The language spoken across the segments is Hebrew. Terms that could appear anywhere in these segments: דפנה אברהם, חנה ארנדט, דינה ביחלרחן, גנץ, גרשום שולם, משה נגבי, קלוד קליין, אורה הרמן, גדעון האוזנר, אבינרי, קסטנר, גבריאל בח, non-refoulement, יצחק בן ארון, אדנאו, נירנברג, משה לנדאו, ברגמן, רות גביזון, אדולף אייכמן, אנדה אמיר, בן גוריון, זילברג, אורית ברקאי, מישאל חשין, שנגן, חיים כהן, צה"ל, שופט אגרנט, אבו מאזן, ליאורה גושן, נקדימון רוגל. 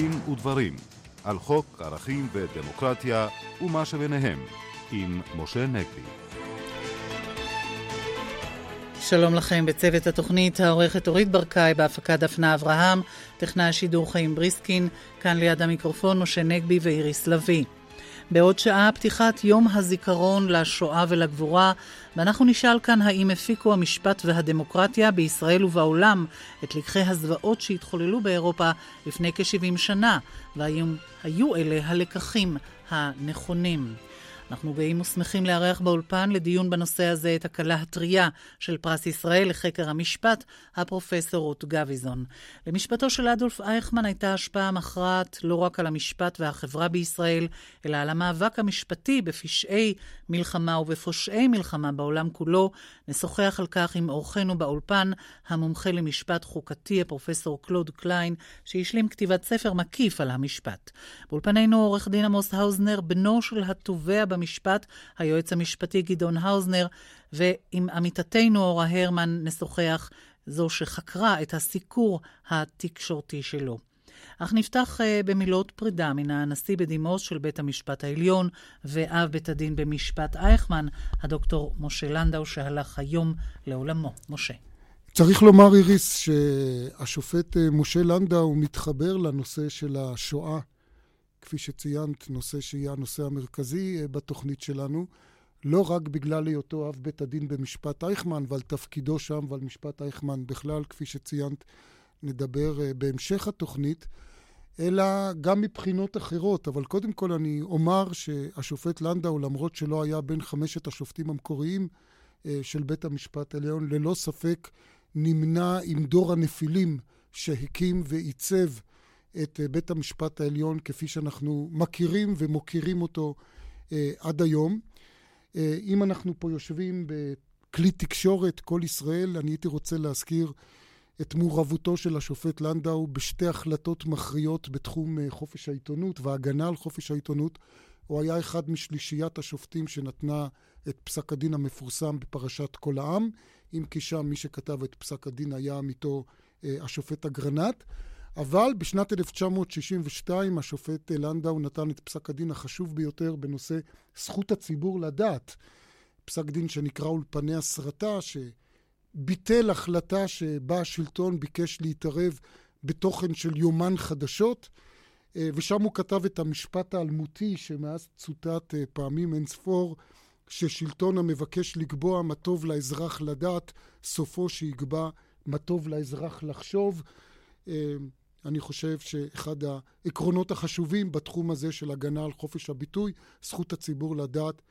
דין ודברים על חוק, ערכים ודמוקרטיה ומה שביניהם עם משה נגבי. שלום לכם. בצוות התוכנית העורכת אורית ברקאי, בהפקה דפנה אברהם, טכנאי השידור חיים בריסקין, כאן ליד המיקרופון משה נגבי ואיריס לוי. בעוד שעה פתיחת יום הזיכרון לשואה ולגבורה, ואנחנו נשאל כאן האם הפיקו המשפט והדמוקרטיה בישראל ובעולם את לקחי הזוועות שהתחוללו באירופה לפני כ-70 שנה, והיו אלה הלקחים הנכונים. אנחנו גאים ושמחים לארח באולפן לדיון בנושא הזה את הכלה הטריה של פרס ישראל לחקר המשפט, הפרופסור רות גביזון. למשפטו של אדולף אייכמן הייתה השפעה מכרעת לא רק על המשפט והחברה בישראל, אלא על המאבק המשפטי בפשעי מלחמה ובפושעי מלחמה בעולם כולו. נשוחח על כך עם אורחנו באולפן, המומחה למשפט חוקתי, הפרופסור קלוד קליין, שהשלים כתיבת ספר מקיף על המשפט. באולפנינו עורך דין מוסי האוזנר, בנו של התובע במשפט, היועץ המשפטי גדעון האוזנר, ועם עמיתתנו אורה הרמן נשוחח, זו שחקרה את הסיקור התקשורתי שלו. אך נפתח במילות פרידה מן הנשיא בדימוס של בית המשפט העליון ואב בית הדין במשפט אייכמן, הדוקטור משה לנדאו, שהלך היום לעולמו. משה. צריך לומר, איריס, שהשופט משה לנדאו מתחבר לנושא של השואה, כפי שציינת, נושא שיהיה הנושא המרכזי בתוכנית שלנו, לא רק בגלל היותו אב בית הדין במשפט אייכמן, ועל תפקידו שם ועל משפט אייכמן בכלל, כפי שציינת, נדבר בהמשך התוכנית, אלא גם מבחינות אחרות. אבל קודם כל אני אומר שהשופט לנדאו, למרות שלא היה בין חמשת השופטים המקוריים של בית המשפט העליון, ללא ספק נמנה עם דור הנפילים שהקים ועיצב את בית המשפט העליון כפי שאנחנו מכירים ומוכירים אותו עד היום. אם אנחנו פה יושבים בכלי תקשורת כל ישראל, אני הייתי רוצה להזכיר את מעורבותו של השופט לנדאו בשתי החלטות מכריעות בתחום חופש העיתונות וההגנה על חופש העיתונות. הוא היה אחד משלישיית השופטים שנתנה את פסק הדין המפורסם בפרשת כל העם, אם כי שם מי שכתב את פסק הדין היה עמיתו השופט אגרנט. אבל בשנת 1962 השופט לנדאו נתן את פסק הדין החשוב ביותר בנושא זכות הציבור לדעת. פסק דין שנקרא אולפני הסרטה, שביטל החלטה שבה השלטון ביקש להתערב בתוכן של יומן חדשות, ושם הוא כתב את המשפט האלמותי שמאז צוטט פעמים אינספור, ששלטון המבקש לקבוע מה טוב לאזרח לדעת, סופו שיגבע מה טוב לאזרח לחשוב. אני חושב שאחד העקרונות החשובים בתחום הזה של הגנה על חופש הביטוי, זכות הציבור לדעת,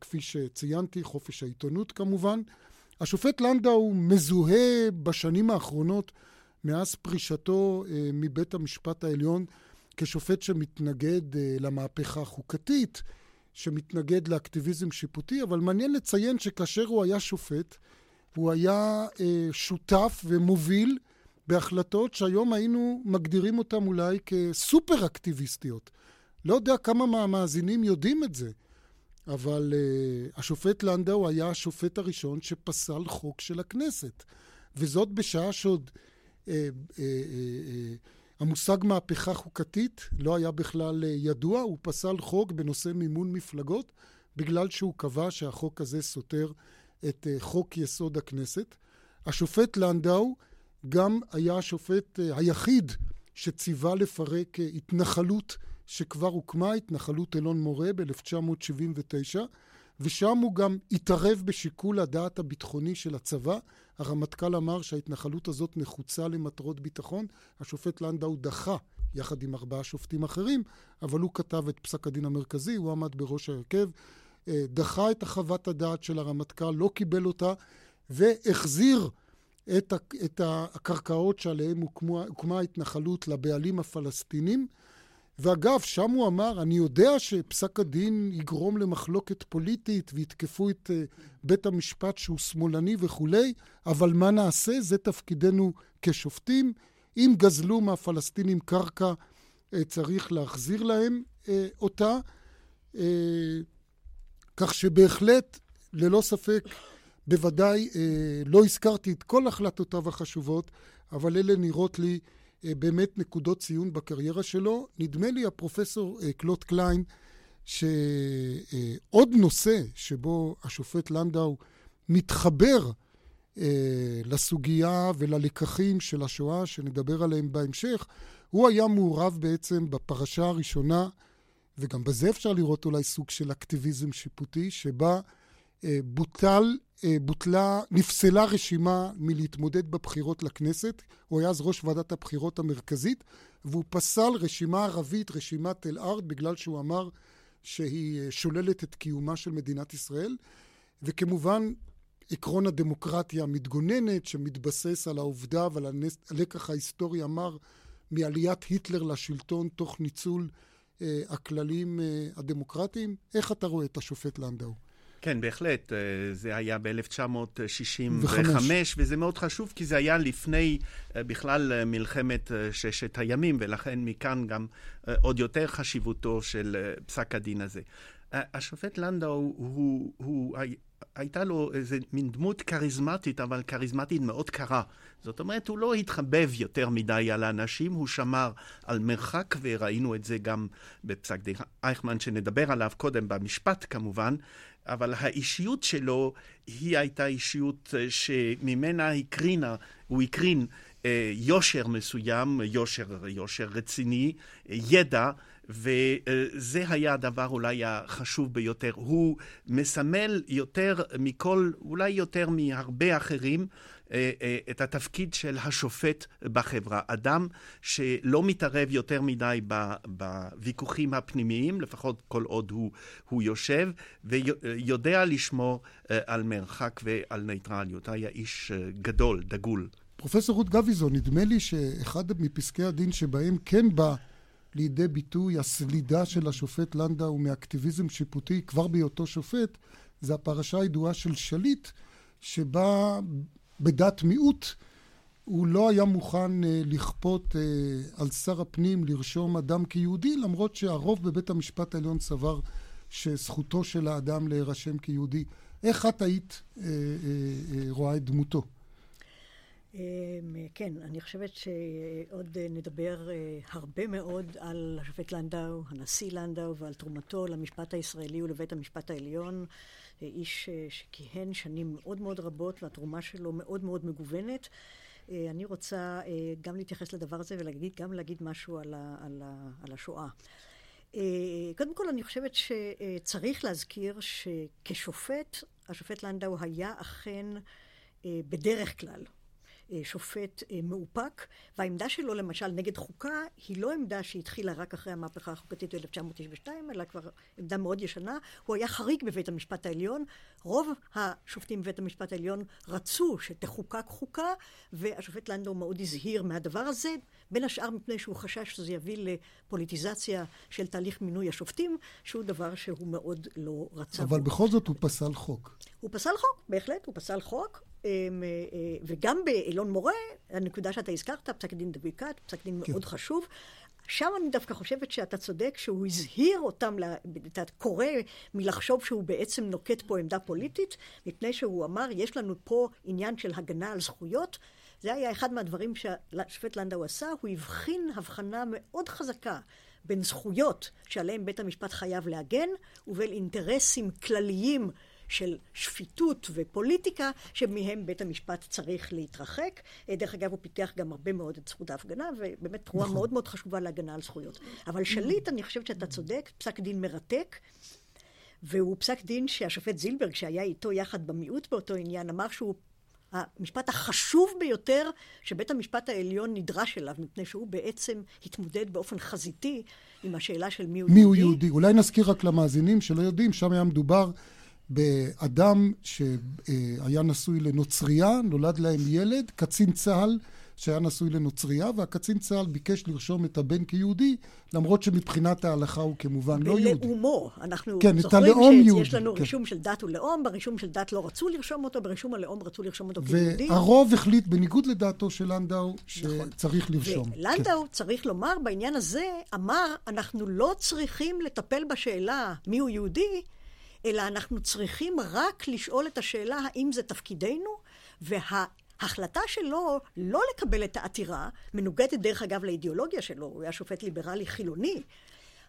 כפי שציינתי, חופש העיתונות כמובן. השופט לנדאו מזוהה בשנים האחרונות, מאז פרישתו מבית המשפט העליון, כשופט שמתנגד למהפכה החוקתית, שמתנגד לאקטיביזם שיפוטי, אבל מעניין לציין שכאשר הוא היה שופט, הוא היה שותף ומוביל בהחלטות שהיום היינו מגדירים אותם אולי כסופר אקטיביסטיות. לא יודע כמה מהמאזינים יודעים את זה, אבל השופט לנדאו היה השופט הראשון שפסל חוק של הכנסת, וזאת בשעה שעוד המושג מהפכה חוקתית לא היה בכלל ידוע. הוא פסל חוק בנושא מימון מפלגות, בגלל שהוא קבע שהחוק הזה סותר את חוק יסוד הכנסת. השופט לנדאו גם היה השופט היחיד שציווה לפרק התנחלות שכבר הוקמה, התנחלות אלון מורה ב-1979, ושם הוא גם התערב בשיקול הדעת הביטחוני של הצבא. הרמטכ"ל אמר שההתנחלות הזאת נחוצה למטרות ביטחון. השופט לנדאו דחה יחד עם 4 שופטים אחרים, אבל הוא כתב את פסק הדין המרכזי, הוא עמד בראש ההרכב, דחה את חוות הדעת של הרמטכ"ל, לא קיבל אותה, והחזיר את הקרקעות שעליהם הוקמה התנחלות לבעלים הפלסטינים. ואגב, שם הוא אמר, אני יודע שפסק הדין יגרום למחלוקת פוליטית ויתקפו את בית המשפט שהוא שמאלני וכולי, אבל מה נעשה? זה תפקידנו כשופטים. אם גזלו מהפלסטינים קרקע, צריך להחזיר להם אותה. כך שבהחלט, ללא ספק, בוודאי לא הזכרתי את כל החלטותיו החשובות, אבל אלה נראות לי באמת נקודות ציון בקריירה שלו. נדמה לי הפרופסור קלוד קליין, שעוד נושא שבו השופט לנדאו מתחבר לסוגיה וללקחים של השואה שנדבר עליהם בהמשך, הוא היה מעורב בעצם בפרשה הראשונה, וגם בזה אפשר לראות אולי סוג של אקטיביזם שיפוטי, שבה נפסלה רשימה מלהתמודד בבחירות לכנסת. הוא היה אז ראש ועדת הבחירות המרכזית, והוא פסל רשימה ערבית, רשימת אל ארד, בגלל שהוא אמר שהיא שוללת את קיומה של מדינת ישראל. וכמובן, עקרון הדמוקרטיה המתגוננת, שמתבסס על העובדה ועל הלקח ההיסטורי אמר מעליית היטלר לשלטון תוך ניצול הכללים הדמוקרטיים. איך אתה רואה את השופט לנדאו? כן, בהחלט. זה היה ב-1965, וזה מאוד חשוב, כי זה היה לפני בכלל מלחמת ששת הימים, ולכן מכאן גם עוד יותר חשיבותו של פסק הדין הזה. השופט לנדאו, הוא הייתה לו איזה מין דמות קריזמטית, אבל קריזמטית מאוד קרה. זאת אומרת, הוא לא התחבב יותר מדי על האנשים, הוא שמר על מרחק, וראינו את זה גם בפסק דין אייכמן, שנדבר עליו קודם במשפט כמובן, אבל האישיות שלו היא הייתה אישיות שממנה הוא הקרין יושר מסוים, יושר רציני, ידע, וזה היה הדבר אולי החשוב ביותר. הוא מסמל יותר מכל, אולי יותר מהרבה אחרים, את התפקיד של השופט בחברה. אדם שלא מתערב יותר מדי בוויכוחים הפנימיים, לפחות כל עוד הוא יושב, ויודע לשמור על מרחק ועל ניטרליות. היה איש גדול, דגול. פרופסור רות גביזון, נדמה לי שאחד מפסקי הדין שבהם כן בא לידי ביטוי הסלידה של השופט לנדאו מאקטיביזם שיפוטי כבר בהיותו שופט, זה הפרשה הידועה של שליט, שבה בדת מיעוט הוא לא היה מוכן לכפות על שר הפנים לרשום אדם כיהודי, למרות שהרוב בבית המשפט העליון סבר שזכותו של האדם להירשם כיהודי. איך את היית רואה את דמותו? כן, אני חושבת שעוד נדבר הרבה מאוד על השופט לנדאו, הנשיא לנדאו, ועל תרומתו למשפט הישראלי ולבית המשפט העליון. איש שכיהן שנים מאוד מאוד רבות, והתרומה שלו מאוד מאוד מגוונת. אני רוצה גם להתייחס לדבר הזה ולהגיד גם משהו על השואה. קודם כל, אני חושבת שצריך להזכיר שכשופט, השופט לנדאו היה אכן בדרך כלל שופט מאופק, והעמדה שלו למשל נגד חוקה היא לא עמדה שהתחילה רק אחרי המהפכה החוקתית ב-1992, אלא כבר עמדה מאוד ישנה. הוא היה חריג בבית המשפט העליון. רוב השופטים בבית המשפט העליון רצו שתחוקק חוקה, והשופט לנדאו מאוד הזהיר מהדבר הזה, בין השאר מפני שהוא חשש שזה יביא לפוליטיזציה של תהליך מינוי השופטים, שהוא דבר שהוא מאוד לא רצה. אבל בכל זאת הוא פסל חוק. הוא פסל חוק, בהחלט, הוא פסל חוק. וגם באלון מורה, הנקודה שאתה הזכרת, פסק דין דביקת, פסק דין מאוד חשוב. שם אני דווקא חושבת שאתה צודק, שהוא הזהיר אותם, אתה קורא מלחשוב שהוא בעצם נוקט פה עמדה פוליטית, מפני שהוא אמר, יש לנו פה עניין של הגנה על זכויות. זה היה אחד מהדברים שהשופט לנדאו עשה, הוא הבחין הבחנה מאוד חזקה בין זכויות שעליהם בית המשפט חייב להגן, ובין אינטרסים כלליים של שפיטות ופוליטיקה, שמהם בית המשפט צריך להתרחק. דרך אגב, הוא פיתח גם הרבה מאוד את זכות ההפגנה, ובאמת תרועה מאוד מאוד חשובה להגנה על זכויות. אבל שליט, אני חושבת שאתה צודק, פסק דין מרתק, והוא פסק דין שהשופט זילברג, שהיה איתו יחד במיעוט באותו עניין, אמר שהוא המשפט החשוב ביותר שבית המשפט העליון נדרש אליו, מפני שהוא בעצם התמודד באופן חזיתי עם השאלה של מי הוא יהודי. אולי נזכיר רק למאזינים שלא יודעים, שם היה מדובר באדם שהיה נשוי לנוצריה, נולד להם ילד, קצין צהל שהיה נשוי לנוצריה, והקצין צהל ביקש לרשום את הבן כיהודי, למרות שמבחינת ההלכה הוא כמובן לא יהודי. ולאומו, אנחנו זוכרים שיש לנו רישום של דת ולאום, ברישום של דת לא רצו לרשום אותו, ברישום הלאום רצו לרשום אותו כיהודי. והרוב החליט, בניגוד לדעתו של לנדאו, שצריך לרשום. ולנדאו, צריך לומר, בעניין הזה, אמר, אנחנו לא צריכים לטפל בשאלה מי הוא יהודי, אלא אנחנו צריכים רק לשאול את השאלה האם זה תפקידנו, ההחלטה שלו לא לקבל את העתירה, מנוגדת דרך אגב לאידיאולוגיה שלו, הוא היה שופט ליברלי חילוני,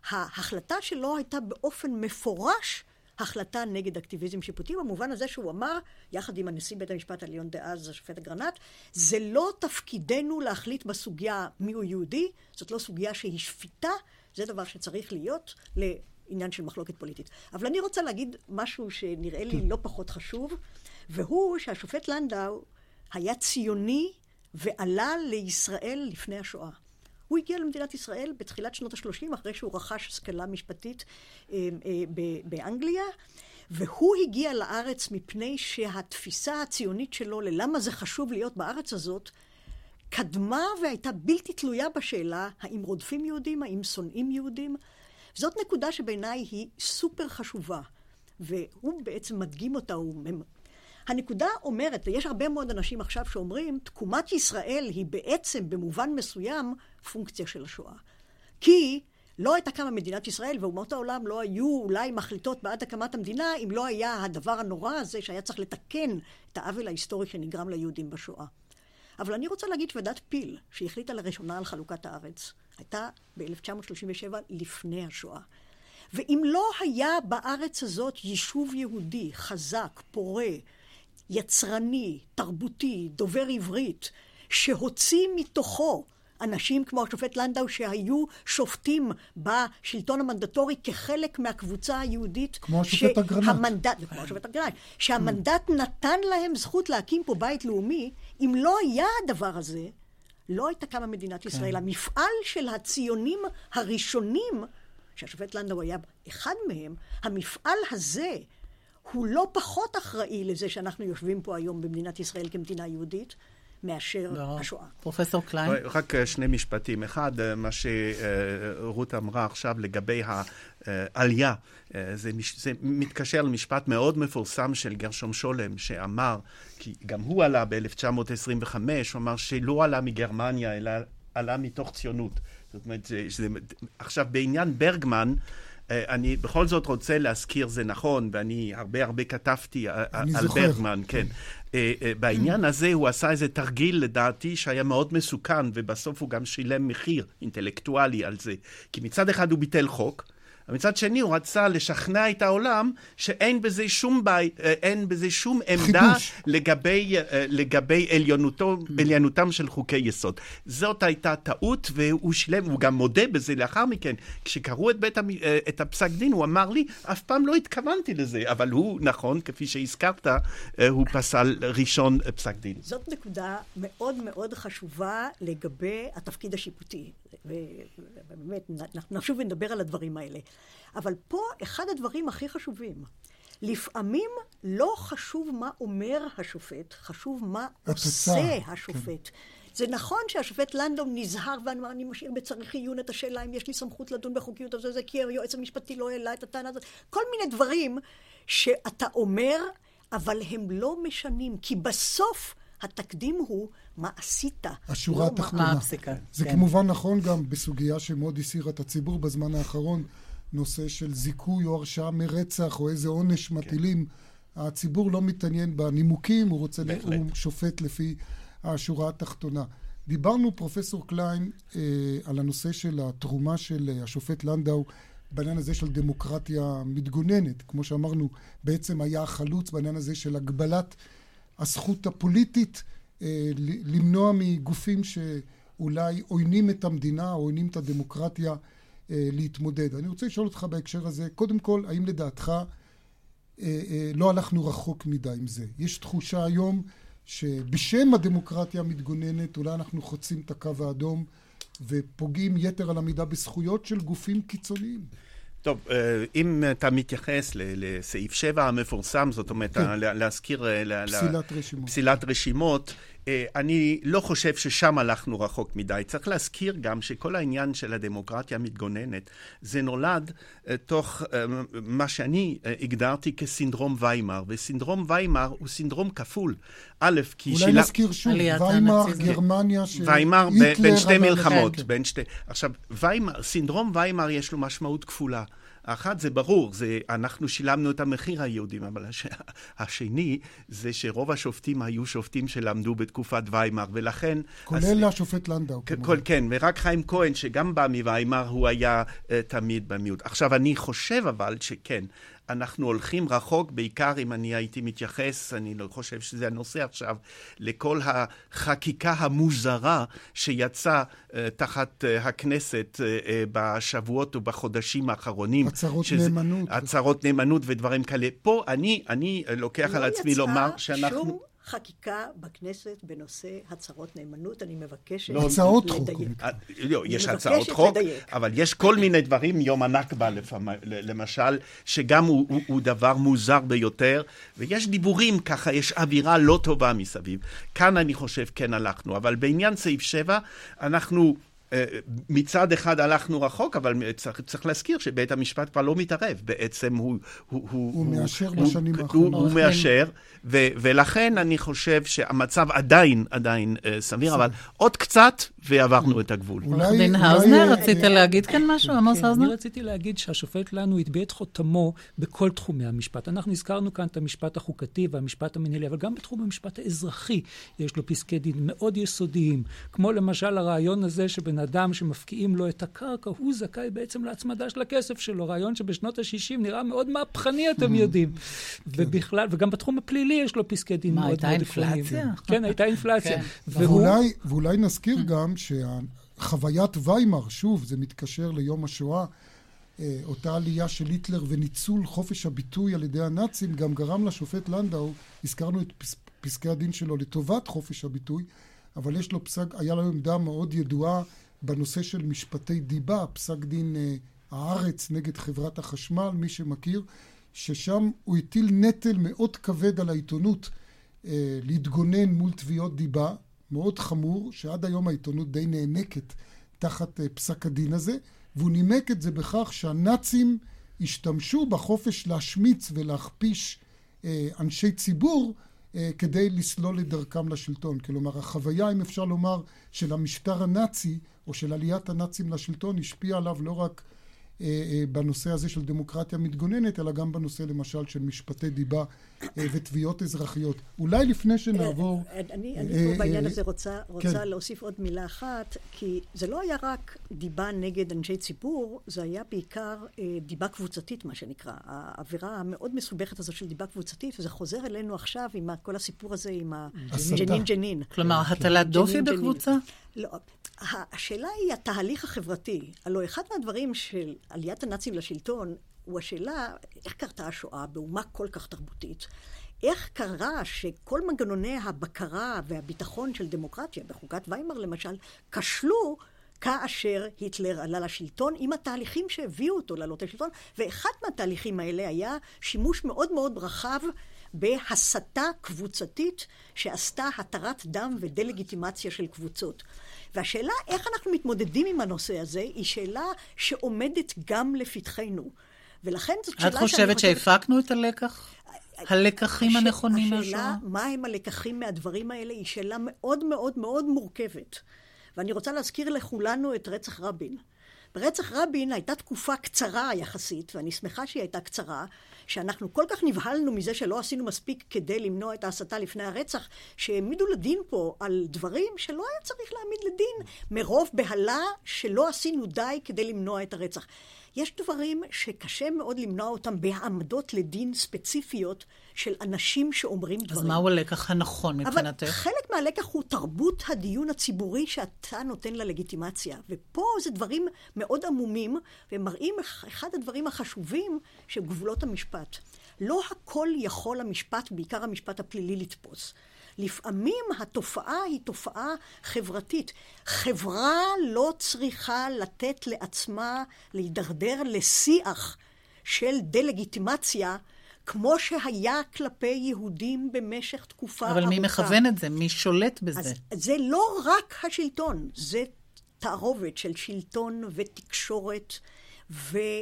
ההחלטה שלו הייתה באופן מפורש החלטה נגד אקטיביזם שיפוטי, במובן הזה שהוא אמר, יחד עם הנשיא בית המשפט העליון דאז, השופט אגרנט, זה לא תפקידנו להחליט בסוגיה מיהו יהודי, זאת לא סוגיה שהיא שפיטה, זה דבר שצריך להיות לעניין של מחלוקת פוליטית. אבל אני רוצה להגיד משהו שנראה לי לא פחות חשוב, והוא שהשופט לנדאו היה ציוני ועלה לישראל לפני השואה. הוא הגיע למדינת ישראל בתחילת שנות ה-30, אחרי שהוא רכש השכלה משפטית באנגליה, והוא הגיע לארץ מפני שהתפיסה הציונית שלו ללמה זה חשוב להיות בארץ הזאת, קדמה והייתה בלתי תלויה בשאלה האם רודפים יהודים, האם שונאים יהודים. זאת נקודה שבעיניי היא סופר חשובה, והוא בעצם מדגים אותה. הנקודה אומרת, ויש הרבה מאוד אנשים עכשיו שאומרים, תקומת ישראל היא בעצם במובן מסוים פונקציה של השואה. כי לא הייתה קמה מדינת ישראל, ואומות העולם לא היו אולי מחליטות בעד הקמת המדינה, אם לא היה הדבר הנורא הזה שהיה צריך לתקן את העוול ההיסטורי שנגרם ליהודים בשואה. אבל אני רוצה להגיד שוועדת פיל, שהחליטה לראשונה על חלוקת הארץ, הייתה ב-1937 לפני השואה. ואם לא היה בארץ הזאת יישוב יהודי חזק, פורה, יצרני, תרבותי, דובר עברית, שהוציא מתוכו אנשים כמו השופט לנדאו שהיו שופטים בשלטון המנדטורי כחלק מהקבוצה היהודית, כמו השופט אגרנט, שהמנדט נתן להם זכות להקים פה בית לאומי, אם לא היה הדבר הזה, לא הייתה קמה מדינת ישראל. המפעל של הציונים הראשונים, שהשופט לנדאו היה אחד מהם, המפעל הזה הוא לא פחות אחראי לזה שאנחנו יושבים פה היום במדינת ישראל כמדינה יהודית, מאשר השואה. פרופסור קליין? רק שני משפטים. אחד, מה שרות אמרה עכשיו לגבי העלייה, זה מתקשר למשפט מאוד מפורסם של גרשום שולם, שאמר, כי גם הוא עלה ב-1925, הוא אמר שלא עלה מגרמניה, אלא עלה מתוך ציונות. זאת אומרת, עכשיו בעניין ברגמן, אני בכל זאת רוצה להזכיר, זה נכון, ואני הרבה כתבתי על ברגמן, כן. בעניין הזה הוא עשה איזה תרגיל לדעתי שהיה מאוד מסוכן, ובסוף הוא גם שילם מחיר אינטלקטואלי על זה. כי מצד אחד הוא ביטל חוק, ומצד שני הוא רצה לשכנע את העולם שאין בזה שום עמדה לגבי עליונותם של חוקי יסוד. זאת הייתה טעות, והוא שילם, הוא גם מודה בזה לאחר מכן. כשקראו את הפסק דין, הוא אמר לי, אף פעם לא התכוונתי לזה, אבל הוא, נכון, כפי שהזכרת, הוא פסל ראשון פסק דין. זאת נקודה מאוד מאוד חשובה לגבי התפקיד השיפוטי. ובאמת, נשוב ונדבר על הדברים האלה. אבל פה אחד הדברים הכי חשובים. לפעמים לא חשוב מה אומר השופט, חשוב מה עושה השופט. זה נכון שהשופט לנדאו נזהר ואמר, אני משאיר בצריך עיון את השאלה אם יש לי סמכות לדון בחוקיות הזה, זה כי היועץ המשפטי לא העלה את הטענה הזאת. כל מיני דברים שאתה אומר, אבל הם לא משנים, כי בסוף התקדים הוא מה עשית. השורה התחתונה. זה כמובן נכון גם בסוגיה שמאוד הסעירה את הציבור בזמן האחרון, נושא של זיכוי או הרשעה מרצח או איזה עונש מטילים. הציבור לא מתעניין בנימוקים, הוא רוצה, הוא שופט לפי השורה התחתונה. דיברנו, פרופסור קליין, על הנושא של התרומה של השופט לנדאו, בעניין הזה של דמוקרטיה מתגוננת. כמו שאמרנו, בעצם היה החלוץ בעניין הזה של הגבלת הזכות הפוליטית למנוע מגופים שאולי עוינים את המדינה, עוינים את הדמוקרטיה, להתמודד. אני רוצה לשאול אותך בהקשר הזה, קודם כל, האם לדעתך לא הלכנו רחוק מדי עם זה? יש תחושה היום שבשם הדמוקרטיה המתגוננת, אולי אנחנו חוצים את הקו האדום ופוגעים יתר על המידה בזכויות של גופים קיצוניים. טוב, אם אתה מתייחס לסעיף 7 המפורסם, זאת אומרת, להזכיר פסילת רשימות, אני לא חושב ששם הלכנו רחוק מדי. צריך להזכיר גם שכל העניין של הדמוקרטיה המתגוננת, זה נולד תוך מה שאני הגדרתי כסינדרום ויימאר, וסינדרום ויימאר הוא סינדרום כפול. א', כי אולי נזכיר שוב, ויימאר, גרמניה, ויימאר בין שתי מלחמות. עכשיו, סינדרום ויימאר יש לו משמעות כפולה. האחד זה ברור, זה אנחנו שילמנו את המחיר היהודים, אבל השני זה שרוב השופטים היו שופטים שלמדו בתקופת ויימאר, ולכן... כולל השופט לנדאו. כן, ורק חיים כהן שגם בא מוויימאר, הוא היה תמיד במיעוט. עכשיו אני חושב אבל שכן, אנחנו הולכים רחוק, בעיקר אם אני הייתי מתייחס, אני לא חושב שזה הנושא עכשיו, לכל החקיקה המוזרה שיצאה תחת הכנסת בשבועות ובחודשים האחרונים. הצהרות נאמנות. הצהרות נאמנות ודברים כאלה. פה אני לוקח על עצמי לומר שאנחנו... שום חקיקה בכנסת בנושא הצהרות נאמנות, אני מבקשת לדייק. הצהרות חוק. לא, יש הצהרות חוק, אבל יש כל מיני דברים, יום הנכבה למשל, שגם הוא דבר מוזר ביותר, ויש דיבורים ככה, יש אווירה לא טובה מסביב. כאן אני חושב כן הלכנו, אבל בעניין סעיף 7, אנחנו... מצד אחד הלכנו רחוק, אבל צריך להזכיר שבית המשפט כבר לא מתערב. בעצם הוא מאשר בשנים האחרונות. הוא מאשר, ולכן אני חושב שהמצב עדיין סביר, אבל עוד קצת ועברנו את הגבול. דין האוזנר, רצית להגיד כאן משהו? עמוס האוזנר? אני רציתי להגיד שהשופט לנו הטביע את חותמו בכל תחומי המשפט. אנחנו הזכרנו כאן את המשפט החוקתי והמשפט המנהלי, אבל גם בתחום המשפט האזרחי יש לו פסקי דין מאוד יסודיים, כמו למשל הרעיון הזה שבן אדם שמפקיעים לו את הקרקע, הוא זכאי בעצם להצמדה של הכסף שלו. רעיון שבשנות ה-60 נראה מאוד מהפכני, אתם יודעים. ובכלל, וגם בתחום הפלילי יש לו פסקי דין מאוד מאוד עקרוניים. כן, הייתה אינפלציה. ואולי נזכיר גם שחוויית ויימאר, שוב, זה מתקשר ליום השואה, אותה עלייה של היטלר וניצול חופש הביטוי על ידי הנאצים, גם גרם לשופט לנדאו, הזכרנו את פסקי הדין שלו לטובת חופש הביטוי, אבל יש לו פסק, היה לו עמדה מאוד ידועה בנושא של משפטי דיבה, פסק דין הארץ נגד חברת החשמל, מי שמכיר, ששם הוא הטיל נטל מאוד כבד על העיתונות להתגונן מול תביעות דיבה, מאוד חמור, שעד היום העיתונות די נאנקת תחת פסק הדין הזה, והוא נימק את זה בכך שהנאצים השתמשו בחופש להשמיץ ולהכפיש אנשי ציבור, כדי לסלול את דרכם לשלטון. כלומר, החוויה, אם אפשר לומר, של המשטר הנאצי, או של עליית הנאצים לשלטון, השפיע עליו לא רק בנושא הזה של דמוקרטיה מתגוננת, אלא גם בנושא, למשל, של משפטי דיבה ותביעות אזרחיות. אולי לפני שנעבור... אני פה בעניין הזה רוצה להוסיף עוד מילה אחת, כי זה לא היה רק דיבה נגד אנשי ציבור, זה היה בעיקר דיבה קבוצתית, מה שנקרא. האווירה המאוד מסובכת הזו של דיבה קבוצתית, וזה חוזר אלינו עכשיו עם כל הסיפור הזה, עם הג'נין. כלומר, הטלת דופי בקבוצה? לא. השאלה היא התהליך החברתי. הלוא אחד מהדברים של עליית הנאצים לשלטון, הוא השאלה, איך קרתה השואה באומה כל כך תרבותית? איך קרה שכל מנגנוני הבקרה והביטחון של דמוקרטיה, בחוקת ויימאר למשל, כשלו כאשר היטלר עלה לשלטון, עם התהליכים שהביאו אותו לעלות לשלטון, ואחד מהתהליכים האלה היה שימוש מאוד מאוד רחב בהסתה קבוצתית, שעשתה התרת דם ודלגיטימציה של קבוצות. והשאלה איך אנחנו מתמודדים עם הנושא הזה, היא שאלה שעומדת גם לפתחנו. ולכן זאת שאלה... את חושבת שהפקנו את הלקח? הלקחים הנכונים מהשואה? השאלה מה הם הלקחים מהדברים האלה, היא שאלה מאוד מאוד מאוד מורכבת. ואני רוצה להזכיר לכולנו את רצח רבין. ברצח רבין הייתה תקופה קצרה יחסית, ואני שמחה שהיא הייתה קצרה, שאנחנו כל כך נבהלנו מזה שלא עשינו מספיק כדי למנוע את ההסתה לפני הרצח, שהעמידו לדין פה על דברים שלא היה צריך להעמיד לדין, מרוב בהלה שלא עשינו די כדי למנוע את הרצח. יש דברים שקשה מאוד למנוע אותם בהעמדות לדין ספציפיות של אנשים שאומרים דברים. אז מהו הלקח הנכון מבחינתך? אבל חלק מהלקח הוא תרבות הדיון הציבורי שאתה נותן לה לגיטימציה. ופה זה דברים מאוד עמומים, ומראים אחד הדברים החשובים של גבולות המשפט. לא הכל יכול המשפט, בעיקר המשפט הפלילי, לתפוס. לפעמים התופעה היא תופעה חברתית. חברה לא צריכה לתת לעצמה להידרדר לשיח של דלגיטימציה, כמו שהיה כלפי יהודים במשך תקופה ארוכה. אבל מי מכוון את זה? מי שולט בזה? אז זה לא רק השלטון, זה תערובת של שלטון ותקשורת.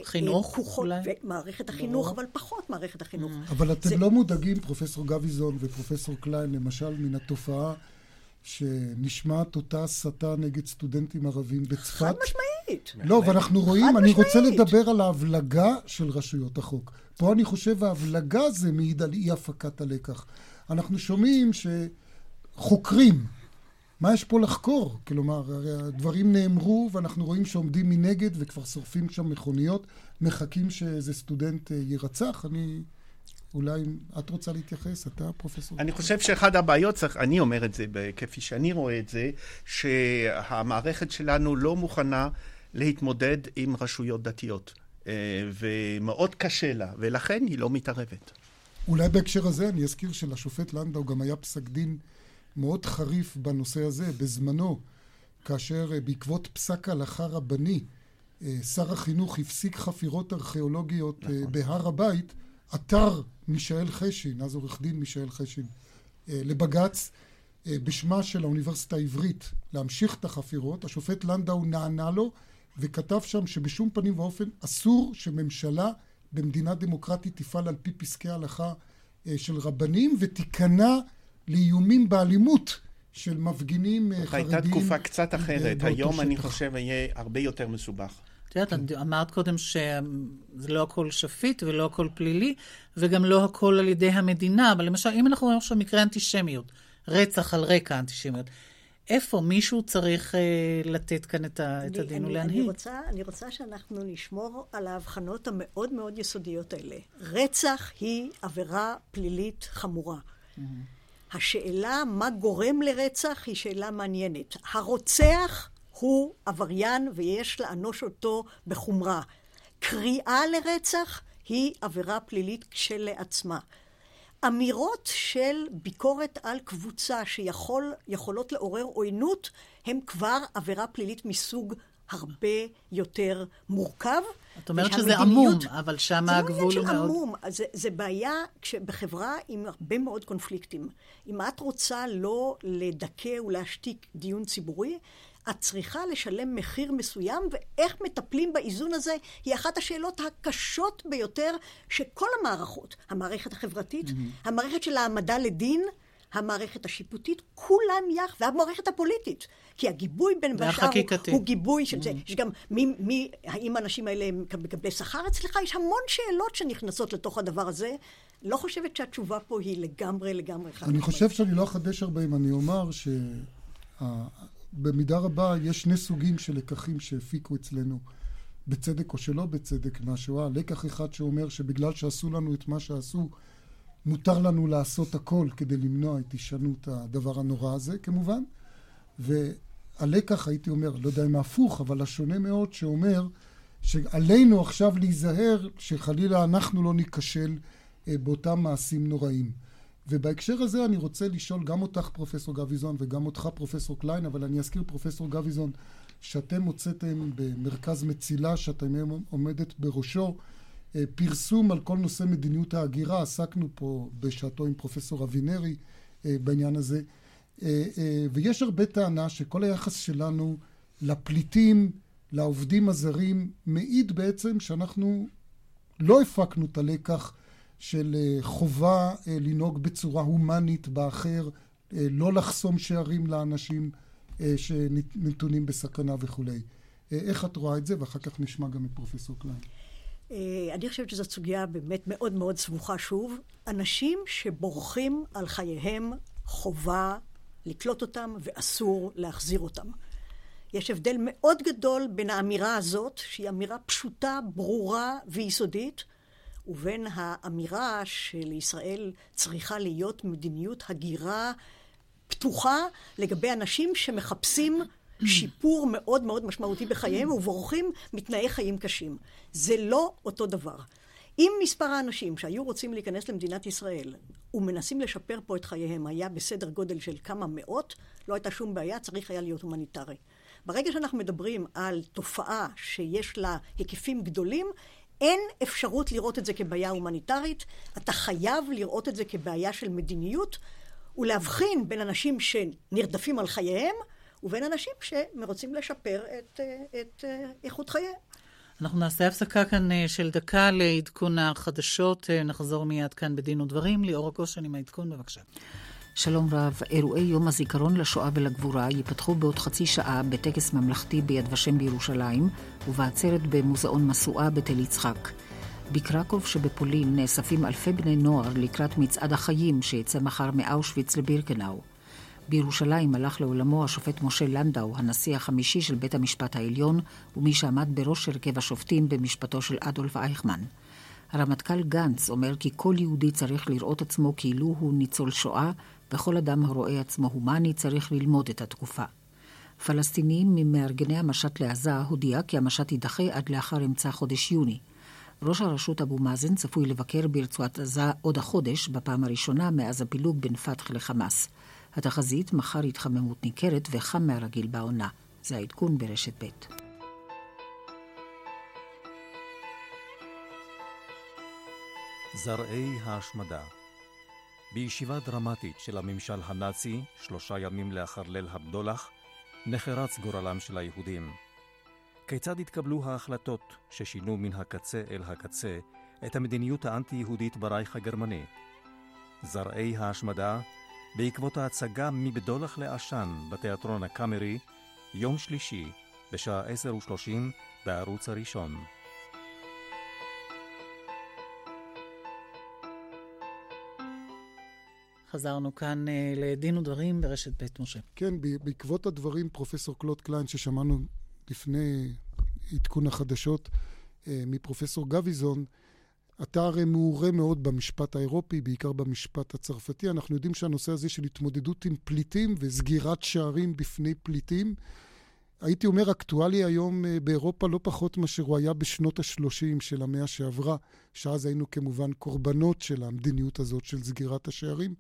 חינוך אולי? מערכת החינוך, אבל פחות מערכת החינוך. אבל אתם לא מודאגים, פרופסור גביזון ופרופסור קליין, למשל, מן התופעה שנשמעת אותה הסתה נגד סטודנטים ערבים בצפת? חד משמעית. משמעית. לא, ואנחנו רואים, אני רוצה לדבר על ההבלגה של רשויות החוק. פה אני חושב ההבלגה זה מעיד על אי הפקת הלקח. אנחנו שומעים שחוקרים, מה יש פה לחקור? כלומר, הדברים נאמרו ואנחנו רואים שעומדים מנגד וכבר שורפים שם מכוניות, מחכים שאיזה סטודנט יירצח. אני... אולי אם את רוצה להתייחס, אתה פרופסור. אני חושב שאחד הבעיות, אני אומר את זה כפי שאני רואה את זה, שהמערכת שלנו לא מוכנה להתמודד עם רשויות דתיות, ומאוד קשה לה, ולכן היא לא מתערבת. אולי בהקשר הזה אני אזכיר שלשופט לנדאו גם היה פסק דין מאוד חריף בנושא הזה, בזמנו, כאשר בעקבות פסק הלכה רבני, שר החינוך הפסיק חפירות ארכיאולוגיות בהר הבית, אתר מישאל חשין, אז עורך דין מישאל חשין, לבגץ בשמה של האוניברסיטה העברית להמשיך את החפירות. השופט לנדאו נענה לו וכתב שם שבשום פנים ואופן אסור שממשלה במדינה דמוקרטית תפעל על פי פסקי הלכה של רבנים, ותיכנע לאיומים באלימות של מפגינים חרדים. הייתה תקופה קצת אחרת, היום אני חושב יהיה הרבה יותר מסובך. את אמרת קודם שזה לא הכל שפיט ולא הכל פלילי, וגם לא הכל על ידי המדינה, אבל למשל, אם אנחנו רואים עכשיו מקרה אנטישמיות, רצח על רקע אנטישמיות, איפה מישהו צריך לתת כאן את הדין ולהנהיג? אני רוצה שאנחנו נשמור על ההבחנות המאוד מאוד יסודיות האלה. רצח היא עבירה פלילית חמורה. השאלה מה גורם לרצח היא שאלה מעניינת. הרוצח הוא עבריין ויש לאנוש אותו בחומרה. קריאה לרצח היא עבירה פלילית כשלעצמה. אמירות של ביקורת על קבוצה שיכולות לעורר עוינות הם כבר עבירה פלילית מסוג הרבה יותר מורכב. את אומרת שזה עמום, אבל שמה הגבול הוא מאוד. זה בעיה בחברה עם הרבה מאוד קונפליקטים. אם את רוצה לא לדכא ולהשתיק דיון ציבורי, את צריכה לשלם מחיר מסוים, ואיך מטפלים באיזון הזה היא אחת השאלות הקשות ביותר שכל המערכות, המערכת החברתית, המערכת של העמדה לדין, המערכת השיפוטית, כולם יחד, והמערכת הפוליטית, כי הגיבוי בין בשאר הוא גיבוי של זה. יש גם מי האם האנשים האלה הם מקבלי שכר אצלך, יש המון שאלות שנכנסות לתוך הדבר הזה. לא חושבת שהתשובה פה היא לגמרי חד. אני חושב שאני לא אחדש הרבה אם אני אומר ש... במידה רבה יש שני סוגים של לקחים שהפיקו אצלנו, בצדק או שלא בצדק, מהשואה. לקח אחד שאומר שבגלל שעשו לנו את מה שעשו, מותר לנו לעשות הכל כדי למנוע את הישנות הדבר הנורא הזה, כמובן. והלקח, הייתי אומר, לא יודע אם הפוך, אבל השונה מאוד, שאומר שעלינו עכשיו להיזהר שחלילה אנחנו לא ניכשל באותם מעשים נוראים. ובהקשר הזה אני רוצה לשאול גם אותך פרופסור גביזון וגם אותך פרופסור קליין, אבל אני אזכיר פרופסור גביזון שאתם הוצאתם במרכז מצילה שאתם עומדת בראשו פרסום על כל נושא מדיניות ההגירה. עסקנו פה בשעתו עם פרופסור אבינרי בעניין הזה, ויש הרבה טענה שכל היחס שלנו לפליטים, לעובדים הזרים, מעיד בעצם שאנחנו לא הפקנו את הלקח של חובה לנהוג בצורה הומנית באחר, לא לחסום שערים לאנשים שנתונים בסכנה וכולי. איך את רואה את זה? ואחר כך נשמע גם את פרופסור קליין. אני חושבת שזו סוגיה באמת מאוד מאוד סבוכה שוב. אנשים שבורחים על חייהם, חובה לקלוט אותם ואסור להחזיר אותם. יש הבדל מאוד גדול בין האמירה הזאת, שהיא אמירה פשוטה, ברורה ויסודית, ובין האמירה של ישראל צריכה להיות מדיניות הגירה פתוחה לגבי אנשים שמחפשים שיפור מאוד מאוד משמעותי בחייהם ובורחים מתנאי חיים קשים. זה לא אותו דבר. אם מספר האנשים שהיו רוצים להיכנס למדינת ישראל ומנסים לשפר פה את חייהם היה בסדר גודל של כמה מאות, לא הייתה שום בעיה, צריך היה להיות הומניטרי. ברגע שאנחנו מדברים על תופעה שיש לה היקפים גדולים, אין אפשרות לראות את זה כבעיה הומניטרית, אתה חייב לראות את זה כבעיה של מדיניות, ולהבחין בין אנשים שנרדפים על חייהם, ובין אנשים שרוצים לשפר את איכות חייהם. אנחנו נעשה הפסקה כאן של דקה לעדכון החדשות, נחזור מיד כאן בדין ודברים, ליאורה גושן עם העדכון, בבקשה. שלום רב, אירועי יום הזיכרון לשואה ולגבורה ייפתחו בעוד חצי שעה בטקס ממלכתי ביד ושם בירושלים ובעצרת במוזיאון מסועה בתל יצחק. בקרקוב שבפולין נאספים אלפי בני נוער לקראת מצעד החיים שיצא מחר מאושוויץ לבירקנאו. בירושלים הלך לעולמו השופט משה לנדאו, הנשיא החמישי של בית המשפט העליון ומי שעמד בראש הרכב השופטים במשפטו של אדולף אייכמן. הרמטכ"ל גנץ אומר כי כל יהודי צריך לראות עצמו כאילו הוא ניצול שואה, וכל אדם הרואה עצמו הומני צריך ללמוד את התקופה. פלסטינים ממארגני המשט לעזה הודיע כי המשט יידחה עד לאחר אמצע חודש יוני. ראש הרשות אבו מאזן צפוי לבקר ברצועת עזה עוד החודש, בפעם הראשונה מאז הפילוג בין פתח לחמאס. התחזית מחר התחממות ניכרת וחם מהרגיל בעונה. זה העדכון ברשת בית. זרעי ההשמדה. בישיבה דרמטית של הממשל הנאצי, 3 ימים לאחר ליל הבדולח, נחרץ גורלם של היהודים. כיצד התקבלו ההחלטות ששינו מן הקצה אל הקצה את המדיניות האנטי-יהודית ברייך הגרמני? זרעי ההשמדה, בעקבות ההצגה מבדולח לאשן בתיאטרון הקאמרי, יום שלישי, בשעה 10:30 בערוץ הראשון. חזרנו כאן לדין ודברים ברשת בית משה. כן, בעקבות הדברים פרופסור קלוד קליין ששמענו לפני עדכון החדשות מפרופסור גביזון, אתה הרי מעורה מאוד במשפט האירופי, בעיקר במשפט הצרפתי. אנחנו יודעים שהנושא הזה של התמודדות עם פליטים וסגירת שערים בפני פליטים, הייתי אומר אקטואלי היום באירופה לא פחות מאשר הוא היה בשנות ה-30 של המאה שעברה, שאז היינו כמובן קורבנות של המדיניות הזאת של סגירת השערים.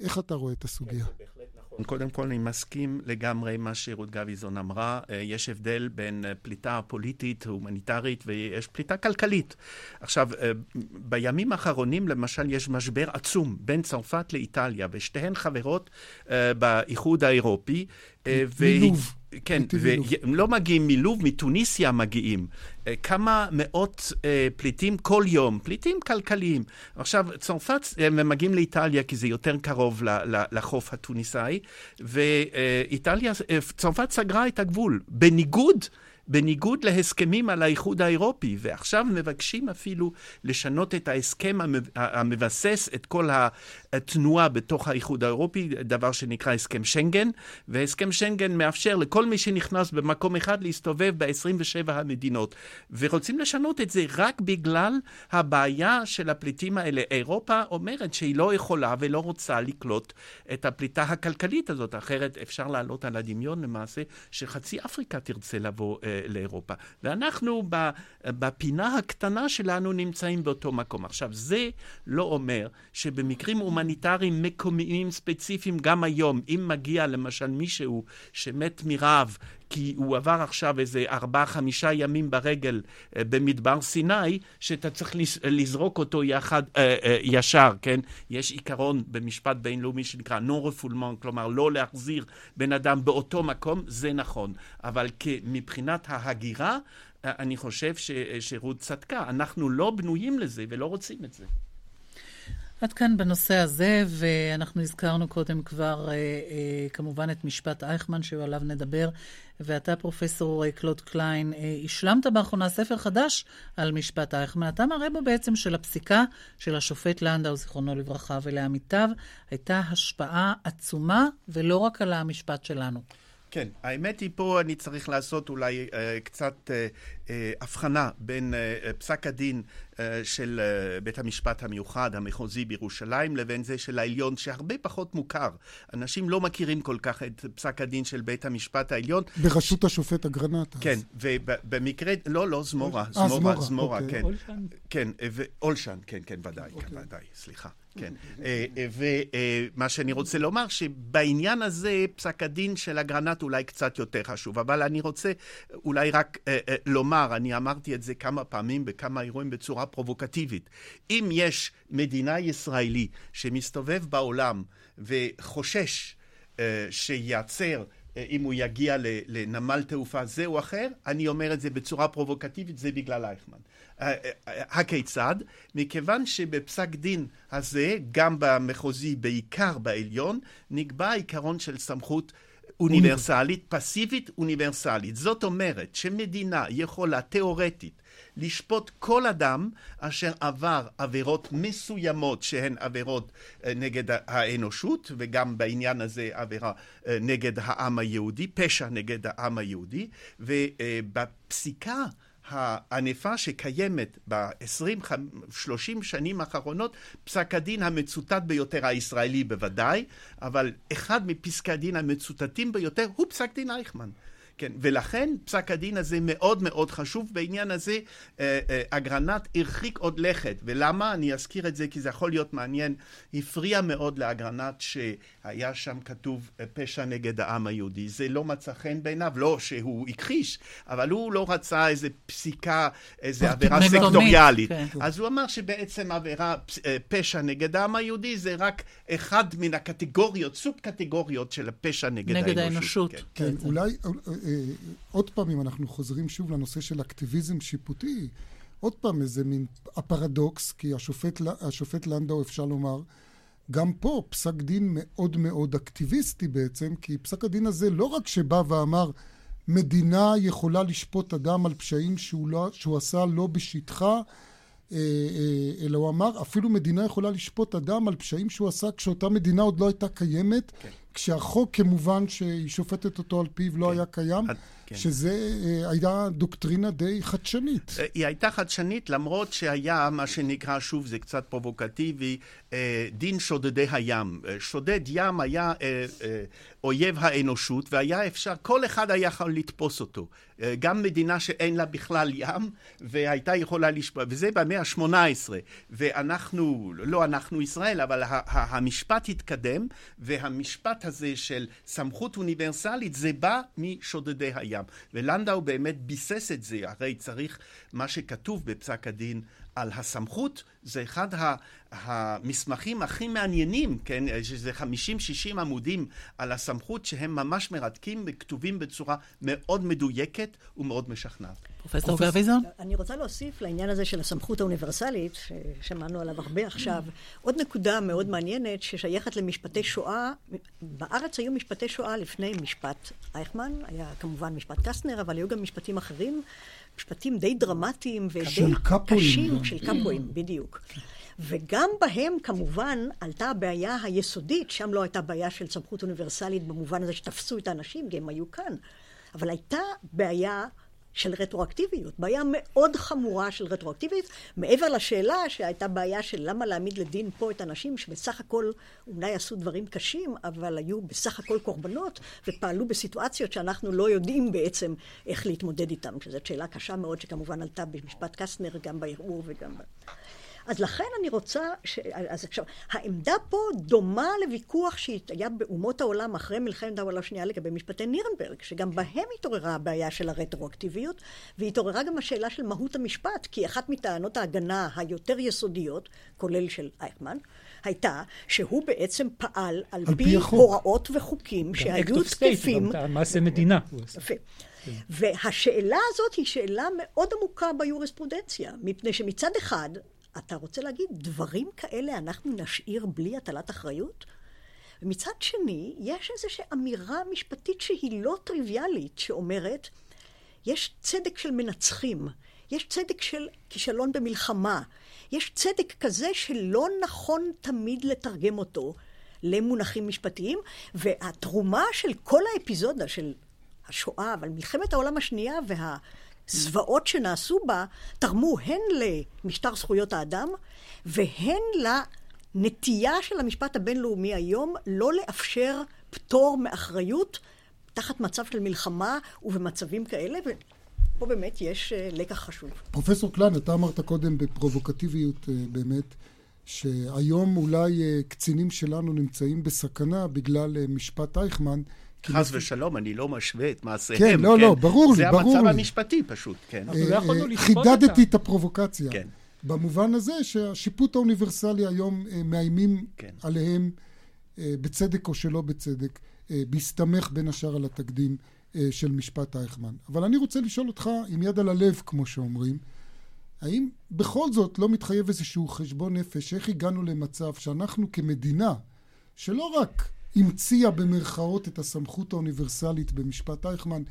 איך אתה רואה את הסוגיה? זה בהחלט נכון. קודם כל אני מסכים לגמרי מה שרות גביזון אמרה, יש הבדל בין פליטה פוליטית, הומניטרית, ויש פליטה כלכלית. עכשיו, בימים האחרונים למשל יש משבר עצום בין צרפת לאיטליה, ושתיהן חברות באיחוד האירופי. מילוב. כן, ולא מגיעים מלוב, מתוניסיה מגיעים. כמה מאות פליטים כל יום, פליטים כלכליים. עכשיו, צרפת מגיעים לאיטליה כי זה יותר קרוב לחוף התוניסאי, ואיטליה, צרפת סגרה את הגבול, בניגוד להסכמים על האיחוד האירופי, ועכשיו מבקשים אפילו לשנות את ההסכם המבסס את כל התנועה בתוך האיחוד האירופי, דבר שנקרא הסכם שנגן, והסכם שנגן מאפשר לכל מי שנכנס במקום אחד להסתובב ב-27 המדינות, ורוצים לשנות את זה רק בגלל הבעיה של הפליטים האלה. אירופה אומרת שהיא לא יכולה ולא רוצה לקלוט את הפליטה הכלכלית הזאת, אחרת אפשר לעלות על הדמיון למעשה שחצי אפריקה תרצה לבוא לאירופה. ואנחנו בפינה הקטנה שלנו נמצאים באותו מקום. עכשיו, זה לא אומר שבמקרים הומניטריים מקומיים ספציפיים גם היום, אם מגיע למשל מישהו שמת מרעב, כי הוא עבר עכשיו איזה 4-5 ימים ברגל במדבר סיני, שאתה צריך לזרוק אותו ישר, כן? יש עיקרון במשפט בינלאומי שנקרא non-refoulement, כלומר לא להחזיר בן אדם באותו מקום, זה נכון. אבל מבחינת ההגירה, אני חושב שרות צדקה, אנחנו לא בנויים לזה ולא רוצים את זה. עד כאן בנושא הזה, ואנחנו הזכרנו קודם כבר כמובן את משפט אייכמן שעליו נדבר, ואתה פרופסור קלוד קליין השלמת באחרונה ספר חדש על משפט אייכמן. אתה מראה בו בעצם של הפסיקה של השופט לנדאו זיכרונו לברכה ולעמיתיו הייתה השפעה עצומה ולא רק על המשפט שלנו. כן, האמת היא פה אני צריך לעשות אולי קצת הבחנה בין פסק הדין של בית המשפט המיוחד, המחוזי בירושלים, לבין זה של העליון, שהרבה פחות מוכר. אנשים לא מכירים כל כך את פסק הדין של בית המשפט העליון. בראשות השופט אגרנט. כן, ובמקרה, לא, זמורה, כן. אולשן. כן, אולשן, כן, ודאי, סליחה. כן, ומה שאני רוצה לומר שבעניין הזה פסק הדין של אגרנט אולי קצת יותר חשוב, אבל אני רוצה אולי רק לומר, אני אמרתי את זה כמה פעמים בכמה אירועים בצורה פרובוקטיבית, אם יש מדינה ישראלי שמסתובב בעולם וחושש שיעצר אם הוא יגיע לנמל תעופה זה או אחר, אני אומר את זה בצורה פרובוקטיבית, זה בגלל אייכמן. הכיצד? מכיוון שבפסק דין הזה, גם במחוזי, בעיקר בעליון, נקבע עיקרון של סמכות אוניברסלית, פסיבית אוניברסלית. זאת אומרת שמדינה יכולה תיאורטית לשפוט כל אדם אשר עבר עבירות מסוימות שהן עבירות נגד האנושות, וגם בעניין הזה עבירה נגד העם היהודי, פשע נגד העם היהודי. ובפסיקה הענפה שקיימת ב-20-30 שנים האחרונות, פסק הדין המצוטט ביותר הישראלי בוודאי, אבל אחד מפסק הדין המצוטטים ביותר הוא פסק דין אייכמן. כן, ולכן פסק הדין הזה מאוד מאוד חשוב. בעניין הזה אגרנט הרחיק עוד לכת, ולמה אני אזכיר את זה? כי זה יכול להיות מעניין. הפריע מאוד לאגרנט שהיה שם כתוב פשע נגד העם היהודי. זה לא מצא חן בעיניו, לא שהוא הכחיש, אבל הוא לא רצה איזה פסיקה, איזה עבירה סקטוריאלית. אז הוא אמר שבעצם עבירה, פשע נגד העם היהודי זה רק אחד מן הקטגוריות, סוג קטגוריות של הפשע נגד האנושות. כן, אולי עוד פעם, אם אנחנו חוזרים שוב לנושא של אקטיביזם שיפוטי, עוד פעם איזה מין הפרדוקס, כי השופט לנדאו, אפשר לומר, גם פה פסק דין מאוד מאוד אקטיביסטי בעצם, כי פסק הדין הזה לא רק שבא ואמר, מדינה יכולה לשפוט אדם על פשעים שהוא עשה לא בשטחה, אלא הוא אמר, אפילו מדינה יכולה לשפוט אדם על פשעים שהוא עשה כשאותה מדינה עוד לא הייתה קיימת, כשהחוק כמובן שהיא שופטת אותו על פיו לא היה קיים, שזה הייתה דוקטרינה די חדשנית. היא הייתה חדשנית, למרות שהיה מה שנקרא, שוב זה קצת פרובוקטיבי, דין שודדי הים. שודד ים היה אויב האנושות, והיה אפשר, כל אחד היה יכול לתפוס אותו. גם מדינה שאין לה בכלל ים, והייתה יכולה לשפוט, וזה במאה ה-18. ואנחנו, לא אנחנו ישראל, אבל המשפט התקדם, והמשפט הזה של סמכות אוניברסלית, זה בא משודדי הים. ולנדאו באמת ביסס את זה, הרי צריך מה שכתוב בפסק הדין על הסמכות, זה אחד המסמכים הכי מעניינים, כן? שזה 50-60 עמודים על הסמכות שהם ממש מרתקים וכתובים בצורה מאוד מדויקת ומאוד משכנעת. פרופסור גביזון? אני רוצה להוסיף לעניין הזה של הסמכות האוניברסלית, ששמענו עליו הרבה עכשיו, עוד נקודה מאוד מעניינת ששייכת למשפטי שואה. בארץ היו משפטי שואה לפני משפט אייכמן, היה כמובן משפט קסטנר, אבל היו גם משפטים אחרים, משפטים די דרמטיים ודי קשים, של קפואים, בדיוק. וגם בהם כמובן עלתה הבעיה היסודית, שם לא הייתה בעיה של סמכות אוניברסלית במובן הזה שתפסו את האנשים, גם היו כאן. אבל הייתה בעיה של רטרואקטיביות, בעיה מאוד חמורה של רטרואקטיביות, מעבר לשאלה שהייתה בעיה של למה להעמיד לדין פה את אנשים שבסך הכל אולי עשו דברים קשים, אבל היו בסך הכל קורבנות ופעלו בסיטואציות שאנחנו לא יודעים בעצם איך להתמודד איתם, שזאת שאלה קשה מאוד שכמובן עלתה במשפט קסטנר, גם בערעור וגם... אז לכן אני רוצה, אז עכשיו, העמדה פה דומה לוויכוח שהיה באומות העולם אחרי מלחמת העולם השנייה לגבי משפטי נירנברג, שגם בהם התעוררה הבעיה של הרטרואקטיביות, והתעוררה גם השאלה של מהות המשפט, כי אחת מטענות ההגנה היותר יסודיות, כולל של אייכמן, הייתה שהוא בעצם פעל על פי הוראות וחוקים שהיו תקפים. גם מעשה מדינה. והשאלה הזאת היא שאלה מאוד עמוקה ביורספרודנציה, מפני שמצד אחד, אתה רוצה להגיד, דברים כאלה אנחנו נשאיר בלי הטלת אחריות? ומצד שני, יש איזושהי אמירה משפטית שהיא לא טריוויאלית, שאומרת, יש צדק של מנצחים, יש צדק של כישלון במלחמה, יש צדק כזה שלא נכון תמיד לתרגם אותו למונחים משפטיים, והתרומה של כל האפיזודה של השואה, אבל מלחמת העולם השנייה זוועות שנעשו בה, תרמו הן למשטר זכויות האדם, והן לנטייה של המשפט הבינלאומי היום, לא לאפשר פטור מאחריות, תחת מצב של מלחמה ובמצבים כאלה, ופה באמת יש לקח חשוב. פרופסור קליין, אתה אמרת קודם בפרובוקטיביות באמת, שהיום אולי קצינים שלנו נמצאים בסכנה בגלל משפט אייכמן, חס ושלום, אני לא משווה את מעשיהם. כן, לא, ברור לי, ברור לי. זה המצב המשפטי פשוט, כן. חידדתי את הפרובוקציה. במובן הזה שהשיפוט האוניברסלי היום מאיימים עליהם בצדק או שלא בצדק. בהסתמך בין השאר על התקדים של משפט אייכמן. אבל אני רוצה לשאול אותך עם יד על הלב, כמו שאומרים, האם בכל זאת לא מתחייב איזשהו חשבון נפש, איך הגענו למצב שאנחנו כמדינה, שלא רק המציאה במרכאות את הסמכות האוניברסלית במשפט אייכמן,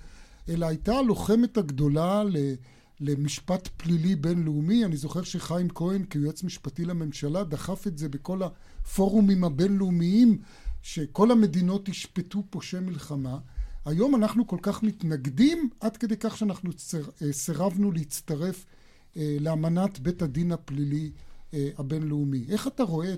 אלא הייתה הלוחמת הגדולה למשפט פלילי בינלאומי. אני זוכר שחיים כהן כיועץ משפטי לממשלה דחף את זה בכל הפורומים הבינלאומיים, שכל המדינות השפטו פושעי מלחמה. היום אנחנו כל כך מתנגדים עד כדי כך שאנחנו סירבנו להצטרף לאמנת בית הדין הפלילי הבינלאומי. איך אתה רואה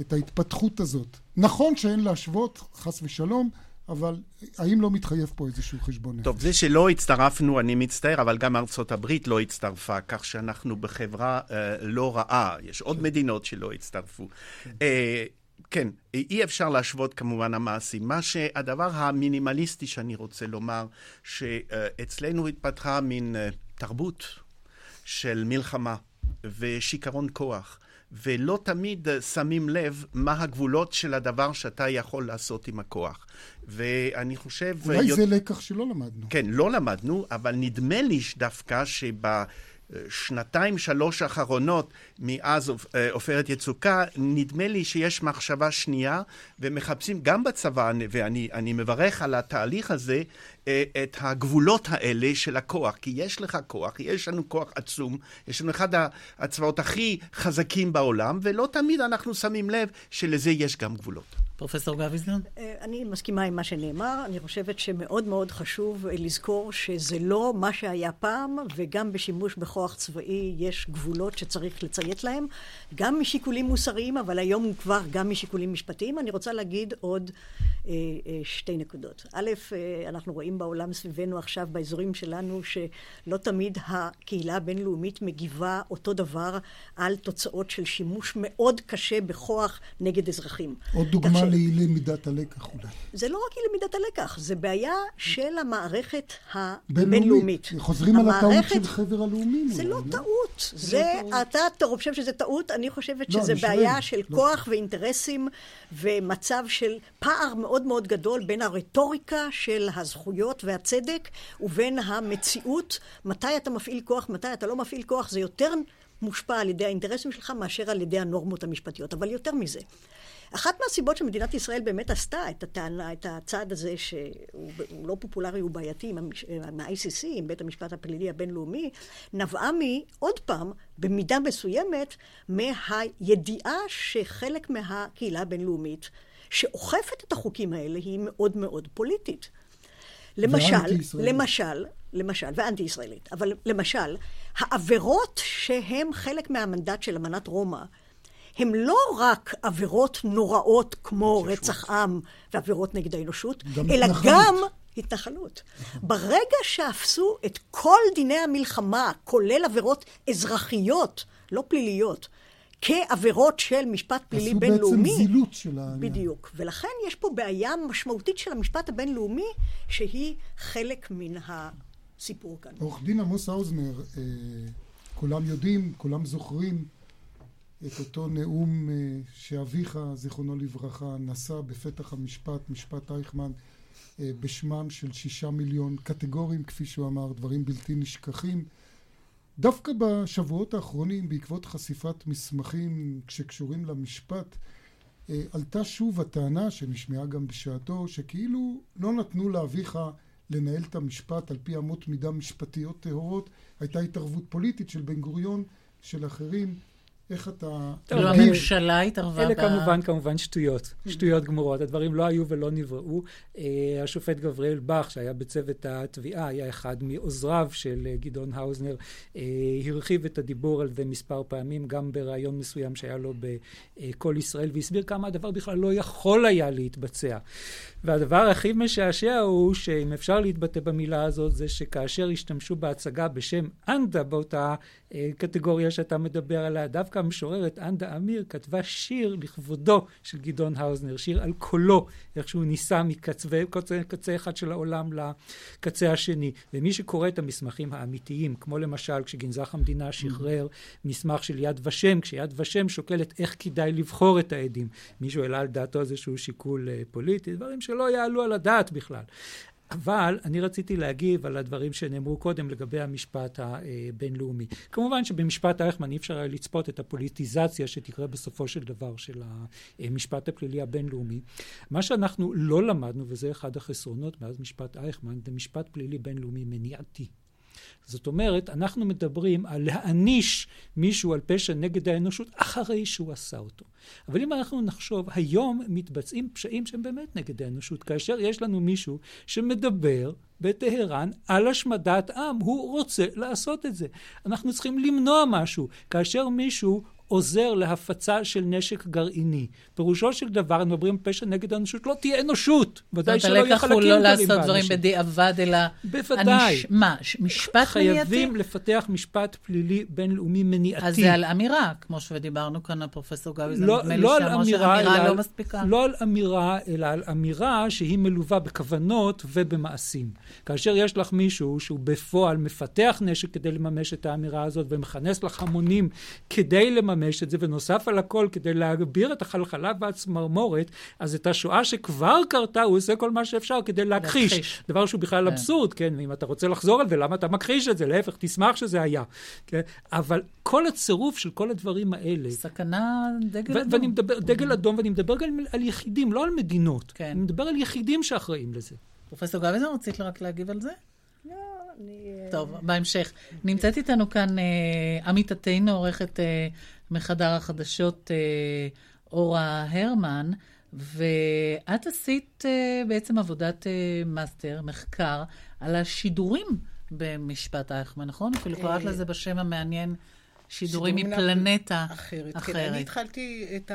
את ההתפתחות הזאת? נכון שאין להשוות, חס ושלום, אבל האם לא מתחייב פה איזשהו חשבון? טוב, זה שלא הצטרפנו, אני מצטער, אבל גם ארצות הברית לא הצטרפה, כך שאנחנו בחברה לא רעה. יש עוד מדינות שלא הצטרפו. כן, אי אפשר להשוות כמובן המעשים. מה שהדבר המינימליסטי שאני רוצה לומר, שאצלנו התפתחה מין תרבות של מלחמה ושיכרון כוח, ולא תמיד שמים לב מה הגבולות של הדבר שאתה יכול לעשות עם הכוח. ואני חושב... אולי זה לקח שלא למדנו. כן, לא למדנו, אבל נדמה לי שדווקא שבשנתיים, שלוש האחרונות מאז עופרת יצוקה, נדמה לי שיש מחשבה שנייה, ומחפשים גם בצבא, ואני מברך על התהליך הזה, את הגבולות האלה של הכוח, כי יש לך כוח, יש לנו כוח עצום, יש לנו אחד הצבאות הכי חזקים בעולם, ולא תמיד אנחנו שמים לב שלזה יש גם גבולות. פרופסור גביזון? אני מסכימה עם מה שנאמר, אני חושבת שמאוד מאוד חשוב לזכור שזה לא מה שהיה פעם, וגם בשימוש בכוח צבאי יש גבולות שצריך לציית להם, גם משיקולים מוסריים, אבל היום הוא כבר גם משיקולים משפטיים. אני רוצה להגיד עוד שתי נקודות. א', אנחנו רואים בעולם סביבנו עכשיו, באזורים שלנו, שלא תמיד הקהילה הבינלאומית מגיבה אותו דבר על תוצאות של שימוש מאוד קשה בכוח נגד אזרחים. עוד דוגמה למידת הלקח אולי. זה לא רק למידת הלקח, זה בעיה של המערכת הבינלאומית. חוזרים על הטעות של חבר הלאומים. זה לא טעות. אתה חושב שזה טעות, אני חושבת שזה בעיה של כוח ואינטרסים ומצב של פער מאוד מאוד גדול בין הרטוריקה של הזכויות והצדק ובין המציאות. מתי אתה מפעיל כוח, מתי אתה לא מפעיל כוח, זה יותר מושפע על ידי האינטרסים שלך מאשר על ידי הנורמות המשפטיות, אבל יותר מזה. אחת מהסיבות שמדינת ישראל באמת עשתה את הטענה, את הצעד הזה שהוא לא פופולרי, הוא בעייתי עם ה-ICC, עם בית המשפט הפלילי הבינלאומי, נבעה מעוד פעם, במידה מסוימת, מהידיעה שחלק מהקהילה הבינלאומית שאוכפת את החוקים האלה היא מאוד מאוד פוליטית. למשל, ואנטי ישראלית, אבל למשל, העבירות שהם חלק מהמנדט של אמנת רומא, הם לא רק עבירות נוראות כמו רצח עם ועבירות נגד האנושות, אלא גם התנחלות. ברגע שאפסו את כל דיני המלחמה, כולל עבירות אזרחיות, לא פליליות, כעבירות של משפט פלילי בינלאומי. בעצם זילות של העניין. בדיוק. ולכן יש פה בעיה משמעותית של המשפט הבינלאומי, שהיא חלק מן הסיפור כאן. עורך דין מוסי האוזנר, כולם יודעים, כולם זוכרים, את אותו נאום שאביך, זיכרונו לברכה, נשא בפתח המשפט, משפט אייכמן, בשמם של 6 מיליון קטגורים, כפי שהוא אמר, דברים בלתי נשכחים. דווקא בשבועות האחרונים, בעקבות חשיפת מסמכים שקשורים למשפט, עלתה שוב הטענה, שנשמעה גם בשעתו, שכאילו לא נתנו לאביך לנהל את המשפט על פי אמות מידה משפטיות טהורות. הייתה התערבות פוליטית של בן גוריון, של אחרים. איך אתה... הממשלה התערבה... אלה כמובן שטויות. שטויות גמורות. הדברים לא היו ולא נבראו. השופט גבריאל בח, שהיה בצוות התביעה, היה אחד מעוזריו של גדעון האוזנר, הרחיב את הדיבור על זה מספר פעמים, גם ברעיון מסוים שהיה לו בכל ישראל, והסביר כמה הדבר בכלל לא יכול היה להתבצע. והדבר הכי משעשע הוא, שאם אפשר להתבטא במילה הזאת, זה שכאשר השתמשו בהצגה בשם אנדה, באותה קטגוריה שאתה מדבר עליה, דווקא המשוררת אנדה אמיר כתבה שיר לכבודו של גדעון האוזנר, שיר על קולו, איך שהוא ניסה מקצה אחד של העולם לקצה השני. ומי שקורא את המסמכים האמיתיים, כמו למשל כשגנזך המדינה שחרר מסמך של יד ושם, כשיד ושם שוקלת איך כדאי לבחור את העדים, מישהו העלה על דעתו איזשהו שיקול פוליטי, דברים שלא יעלו על הדעת בכלל. אבל אני רציתי להגיב על הדברים שנאמרו קודם לגבי המשפט הבינלאומי. כמובן שבמשפט אייכמן אי אפשר היה לצפות את הפוליטיזציה שתקרה בסופו של דבר של המשפט הפלילי הבינלאומי. מה שאנחנו לא למדנו, וזה אחד החסרונות מאז משפט אייכמן, זה משפט פלילי בינלאומי מניעתי. זאת אומרת, אנחנו מדברים על להעניש מישהו על פשע נגד האנושות אחרי שהוא עשה אותו. אבל אם אנחנו נחשוב, היום מתבצעים פשעים שהם באמת נגד האנושות, כאשר יש לנו מישהו שמדבר בתהרן על השמדת עם, הוא רוצה לעשות את זה. אנחנו צריכים למנוע משהו, כאשר מישהו עוזר להפצה של נשק גרעיני. פירושו של דבר, אנחנו מדברים פשע נגד האנושות, לא תהיה אנושות. ודאי שלא יהיה חלקים גדולים באנושות. זאת הלקח הוא לא לעשות דברים בדיעבד, אלא... בוודאי. מה, משפט מניעתי? חייבים לפתח משפט פלילי בינלאומי מניעתי. אז זה על אמירה, כמו שדיברנו כאן, הפרופסור גאוי, זה נדמה לי שאמר שאמירה לא מספיקה. לא על אמירה, אלא על אמירה שהיא מלווה בכוונות ובמעשים. כאשר יש לך מישהו שהוא בפועל מפתח נשק כדי לממש את האמירה הזאת, ומכנס לחמונים כדי לממש את זה, ונוסף על הכל כדי להגביר את החלחלה והצמרמורת, אז את השואה שכבר קרתה, הוא עושה כל מה שאפשר כדי להכחיש. דבר שהוא בכלל אבסורד, כן? ואם אתה רוצה לחזור על זה, למה אתה מכחיש את זה? להפך, תשמח שזה היה. כן? אבל כל הצירוף של כל הדברים האלה... סכנה, דגל אדום. ואני מדבר, דגל אדום, ואני מדבר גם על יחידים, לא על מדינות. כן. אני מדבר על יחידים שאחראים לזה. פרופסור גביזון, רצית רק להגיב על זה? לא, אני... טוב, בהמשך. נמצאת איתנו כאן עמית עתינו, עורכת מחדר החדשות אורה הרמן, ואת עשית בעצם עבודת מאסטר, מחקר, על השידורים במשפט אייכמן, נכון? אפילו קראת לזה בשם המעניין, שידורים מפלנטה אחרת. כן, אני התחלתי את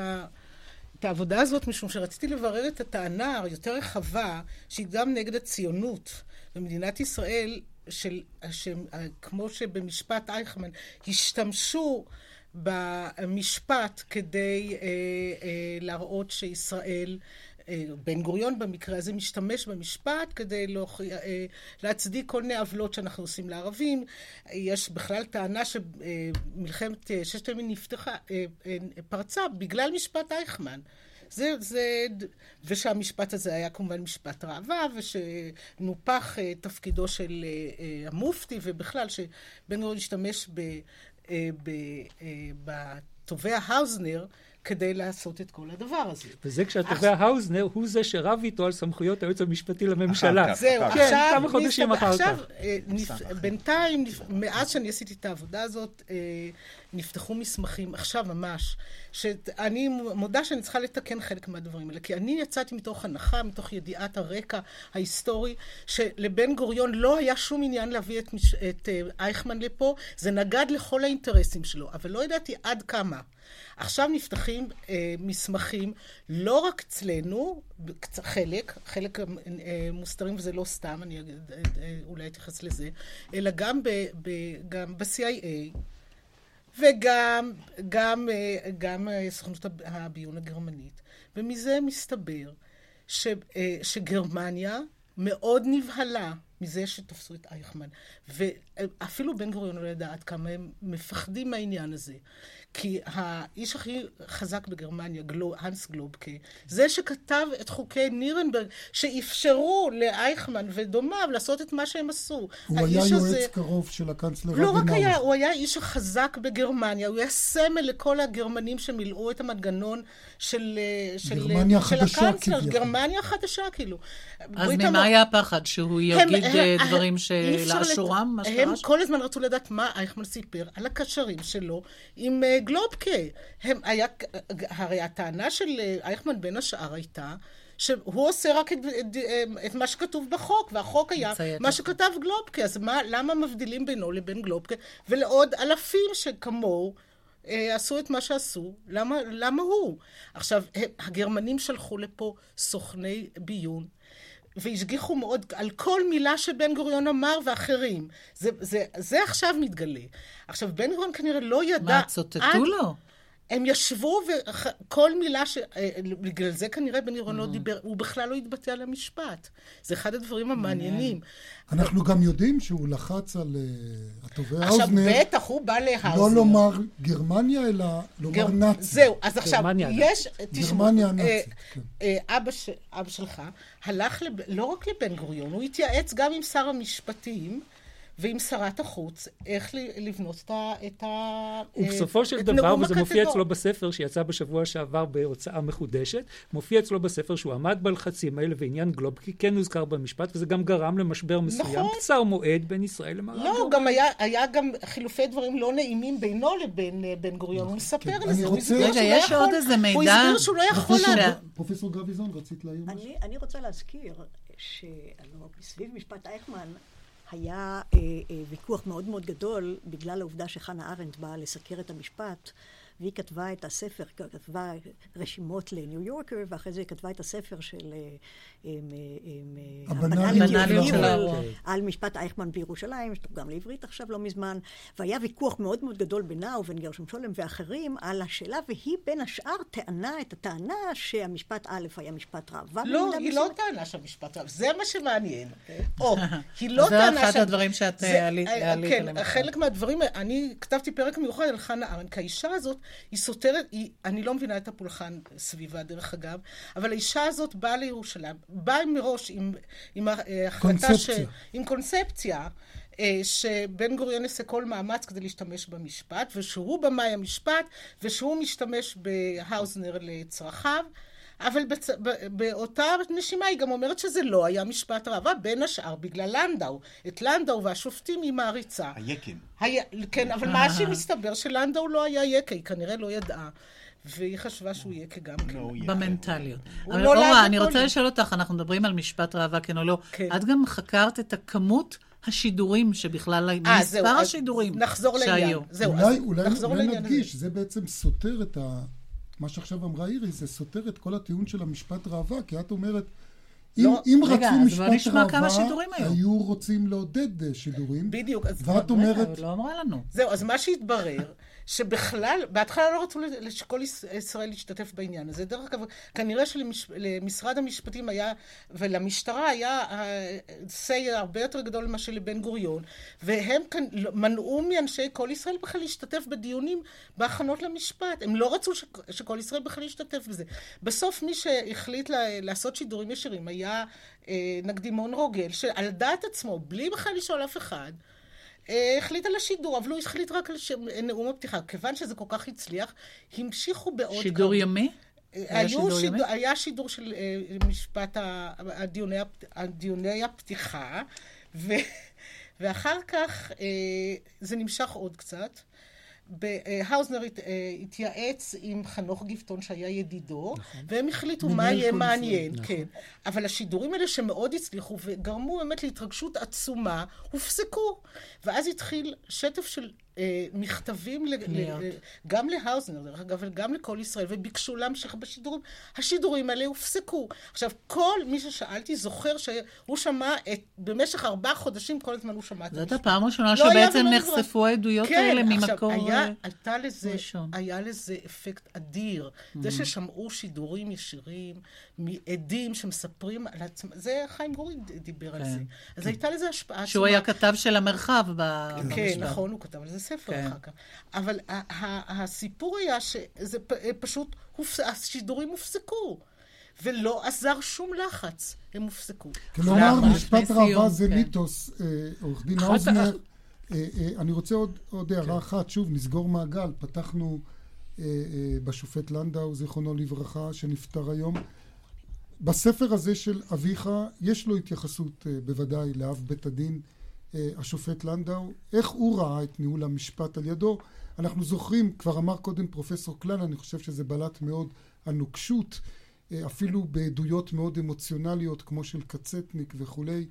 העבודה הזאת, משום שרציתי לברר את הטענה היותר רחבה, שהיא גם נגד הציונות במדינת ישראל, כמו שבמשפט אייכמן השתמשו במשפט כדי להראות שישראל, בן גוריון במקרה הזה משתמש במשפט כדי להצדיק כל מיני עוולות שאנחנו עושים לערבים. יש בכלל טענה שמלחמת ששת הימים נפתחה, פרצה בגלל משפט אייכמן. ושהמשפט הזה היה כמובן משפט ראווה, ושנופח תפקידו של המופתי, ובכלל שבן גוריון השתמש בתובע האוזנר כדי לעשות את כל הדבר הזה. וזה כשהתובע האוזנר הוא זה שרב איתו על סמכויות היועץ המשפטי לממשלה. זהו, עכשיו, בינתיים, מאז שאני עשיתי את העבודה הזאת, נפתחו מסמכים, עכשיו ממש, שאני מודה שאני צריכה לתקן חלק מהדברים האלה, כי אני יצאתי מתוך הנחה, מתוך ידיעת הרקע ההיסטורי, שלבן גוריון לא היה שום עניין להביא את אייכמן לפה, זה נגד לכל האינטרסים שלו, אבל לא ידעתי עד כמה. עכשיו נפתחים מסמכים, לא רק אצלנו, חלק מוסתרים, וזה לא סתם, אני אולי אתייחס לזה, אלא גם ב-CIA, וגם סוכנות הביון הגרמנית. ומזה מסתבר שגרמניה מאוד נבהלה מזה שתפסו את אייכמן. ואפילו בן גוריון לא ידע עד כמה הם מפחדים מהעניין הזה. כי האיש הכי חזק בגרמניה, הנס גלובקה, זה שכתב את חוקי נירנברג, שאפשרו לאייכמן ודומיו לעשות את מה שהם עשו. הוא היה יועץ קרוב של הקנצלר אדנאו. לא רק היה, הוא היה איש החזק בגרמניה, הוא היה סמל לכל הגרמנים שמילאו את המנגנון של הקנצלר, גרמניה חדשה כאילו. אז ממה היה הפחד? שהוא יגיד דברים שלאשורם, מה שקרה? הם כל הזמן רצו לדעת מה אייכמן סיפר על הקשרים שלו עם גלובקה. הרי הטענה של אייכמן בין השאר הייתה שהוא עושה רק את מה שכתוב בחוק, והחוק היה מה שכתב גלובקה. אז למה מבדילים בינו לבין גלובקה ולעוד אלפים שכמוהו עשו את מה שעשו? למה הוא? עכשיו, הגרמנים שלחו לפה סוכני ביון והשגיחו מאוד על כל מילה שבן גוריון אמר ואחרים. זה עכשיו מתגלה. עכשיו, בן גוריון כנראה לא ידע... מה, צוטטו לו? הם ישבו וכל מילה בגלל זה כנראה בן ארון לא דיבר, הוא בכלל לא התבטא על המשפט. זה אחד הדברים המעניינים. אנחנו גם יודעים שהוא לחץ על התובע האוזנר. עכשיו בטח הוא בא להאוזנר. לא לומר גרמניה, אלא לומר נאצי. זהו, אז עכשיו יש... גרמניה הנאצית. אבא שלך הלך לא רק לבן גוריון, הוא התייעץ גם עם שר המשפטים, ועם שרת החוץ, איך לבנות את נאום הכתבות. ובסופו של דבר, וזה מופיע אצלו בספר שיצא בשבוע שעבר בהוצאה מחודשת, מופיע אצלו בספר שהוא עמד בלחצים האלה ועניין גלובקי, כן נוזכר במשפט, וזה גם גרם למשבר מסוים, קצר מועד בין ישראל למערב. לא, גם היה גם חילופי דברים לא נעימים בינו לבין בן גוריון. הוא מספר על זה, הוא הסביר שהוא לא יכול לה... פרופסור גביזון, רצית להעיר משהו? אני רוצה להזכיר שבסביב משפט אייכמן, היה ויכוח מאוד מאוד גדול בגלל העובדה שחנה ארנדט באה לסקר את המשפט, והיא כתבה את הספר, כתבה רשימות לניו יורקר, ואחרי זה היא כתבה את הספר של הבנאליות על משפט אייכמן בירושלים, שתורגם לעברית עכשיו לא מזמן, והיה ויכוח מאוד מאוד גדול בינה ובין גרשום שולם ואחרים על השאלה, והיא בין השאר טענה את הטענה שהמשפט א' היה משפט רב. לא, היא לא טענה שהמשפט רב, זה מה שמעניין. או, היא לא טענה... זה אחד הדברים שאת עלית עליהם. כן, חלק מהדברים, אני כתבתי פרק מיוחד על חנה ארנדט, האישה הזאת היא סותרת, אני לא מבינה את הפולחן סביבה דרך אגב, אבל האישה הזאת באה לירושלים, באה מראש עם החלטה עם קונספציה שבן גוריון עשה כל מאמץ כדי להשתמש במשפט, ושהוא במאי המשפט, ושהוא משתמש בהאוזנר לצרכיו, אבל באותה נשימה היא גם אומרת שזה לא היה משפט רבה, בין השאר בגלל לנדאו. את לנדאו והשופטים היא מעריצה. היקן. כן, אבל מה שמסתבר שלנדאו לא היה יקה, היא כנראה לא ידעה. והיא חשבה שהוא יקה גם כן. במנטליות. אבל אורה, אני רוצה לשאול אותך, אנחנו מדברים על משפט רבה, כן או לא. את גם חקרת את הכמות השידורים שבכלל, מספר השידורים שהיו. אולי נדגיש, זה בעצם סותר את ה... מה שעכשיו אמרה אירי, זה סותר את כל הטיעון של המשפט ראווה, כי את אומרת, אם רצו משפט ראווה, היו רוצים לעודד שידורים. בדיוק. ואת אומרת... לא אמרה לנו. זהו, אז מה שהתברר, שבכלל, בהתחלה לא רצו שכל ישראל להשתתף בעניין הזה. דרך אגב, כנראה שלמשרד המשפטים היה, ולמשטרה היה סייר הרבה יותר גדול למה שלבן גוריון, והם מנעו מאנשי כל ישראל בכלל להשתתף בדיונים בהכנות למשפט. הם לא רצו שכל ישראל בכלל להשתתף בזה. בסוף מי שהחליט לעשות שידורים ישירים היה נקדימון רוגל, שעל דעת עצמו, בלי בכלל לשאול אף אחד, החליט על השידור, אבל הוא החליט רק על נאום הפתיחה. כיוון שזה כל כך הצליח, המשיכו בעוד... שידור ימי? היה שידור של משפט הדיוני הפתיחה, ואחר כך זה נמשך עוד קצת. האוזנר התייעץ עם חנוך גפתון שהיה ידידו, והם החליטו מה יהיה מעניין, כן. אבל השידורים האלה שמאוד הצליחו וגרמו באמת להתרגשות עצומה, הופסקו. ואז התחיל שטף של מכתבים גם להאוזנר, דרך אגב, וגם לכל ישראל, וביקשו להמשיך בשידורים. השידורים האלה הופסקו. עכשיו, כל מי ששאלתי זוכר שהוא שמע במשך 4 חודשים, כל הזמן הוא שמע את המשפט. זאת הפעם ראשונה שבעצם נחשפו העדויות האלה ממקור... היה לזה אפקט אדיר. זה ששמעו שידורים ישירים, מעדים שמספרים על עצמם, זה חיים גורי דיבר על זה. אז הייתה לזה השפעה עצומה. שהוא היה כתב של המרחב במשפט. כן, נכון, הוא כתב על זה ספר אחר כך. אבל הסיפור היה שזה פשוט, השידורים הופסקו. ולא עזר שום לחץ. הם הופסקו. כלומר, משפט רבה זה מיתוס, עורך דין האוזנר. אני רוצה עוד הערה אחת, שוב, נסגור מעגל, פתחנו בשופט לנדאו, זיכרונו לברכה, שנפטר היום. בספר הזה של אביך, יש לו התייחסות בוודאי לאב בית הדין, השופט לנדאו, איך הוא ראה את ניהול המשפט על ידו. אנחנו זוכרים, כבר אמר קודם פרופסור קליין, אני חושב שזה בלט מאוד הנוקשות, אפילו בעדויות מאוד אמוציונליות, כמו של קצטניק וכולי,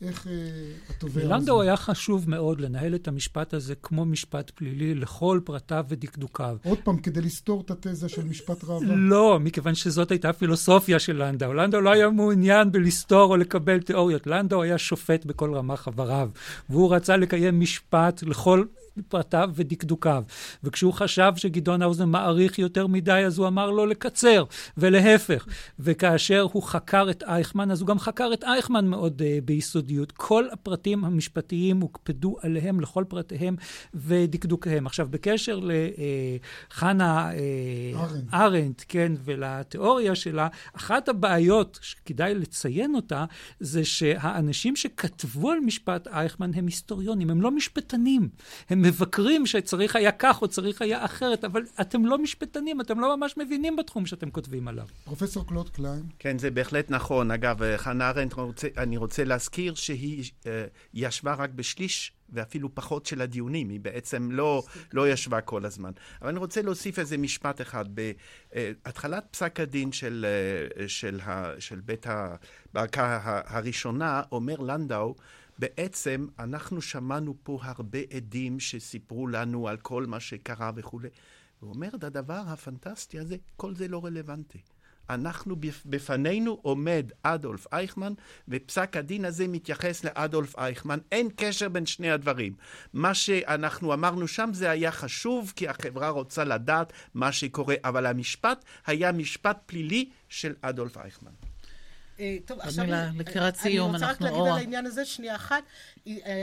איך התובע הזה? לנדאו היה חשוב מאוד לנהל את המשפט הזה כמו משפט פלילי לכל פרטיו ודקדוקיו. עוד פעם, כדי לסתור את התזה של משפט ראווה? לא, מכיוון שזאת הייתה הפילוסופיה של לנדאו. לנדאו לא היה מעוניין בלסתור או לקבל תיאוריות. לנדאו היה שופט בכל רמ"ח איבריו, והוא רצה לקיים משפט לכל פרטיו ודקדוקיו. וכשהוא חשב שגדעון האוזנר מעריך יותר מדי, אז הוא אמר לו לקצר, ולהפך. וכאשר הוא חקר את אייכמן, אז הוא גם חקר את אייכמן מאוד ביסודיות. כל הפרטים המשפטיים הוקפדו עליהם לכל פרטיהם ודקדוקיהם. עכשיו, בקשר לחנה ארנדט, כן, ולתיאוריה שלה, אחת הבעיות שכדאי לציין אותה, זה שהאנשים שכתבו על משפט אייכמן הם היסטוריונים, הם לא משפטנים. הם מבקרים שצריך היה כך או צריך היה אחרת, אבל אתם לא משפטנים, אתם לא ממש מבינים בתחום שאתם כותבים עליו. פרופסור קלוד קליין. כן, זה בהחלט נכון. אגב, חנה ארנדט, אני רוצה להזכיר שהיא ישבה רק בשליש ואפילו פחות של הדיונים, היא בעצם לא ישבה כל הזמן. אבל אני רוצה להוסיף איזה משפט אחד. בהתחלת פסק הדין של בית הערכאה הראשונה, אומר לנדאו, בעצם אנחנו שמענו פה הרבה עדים שסיפרו לנו על כל מה שקרה וכו'. הוא אומר, הדבר הפנטסטי הזה, כל זה לא רלוונטי. אנחנו בפנינו עומד אדולף אייכמן, ופסק הדין הזה מתייחס לאדולף אייכמן. אין קשר בין שני הדברים. מה שאנחנו אמרנו שם זה היה חשוב, כי החברה רוצה לדעת מה שקורה, אבל המשפט היה משפט פלילי של אדולף אייכמן. טוב, עכשיו אני רוצה רק להגיד על העניין הזה שנייה אחת.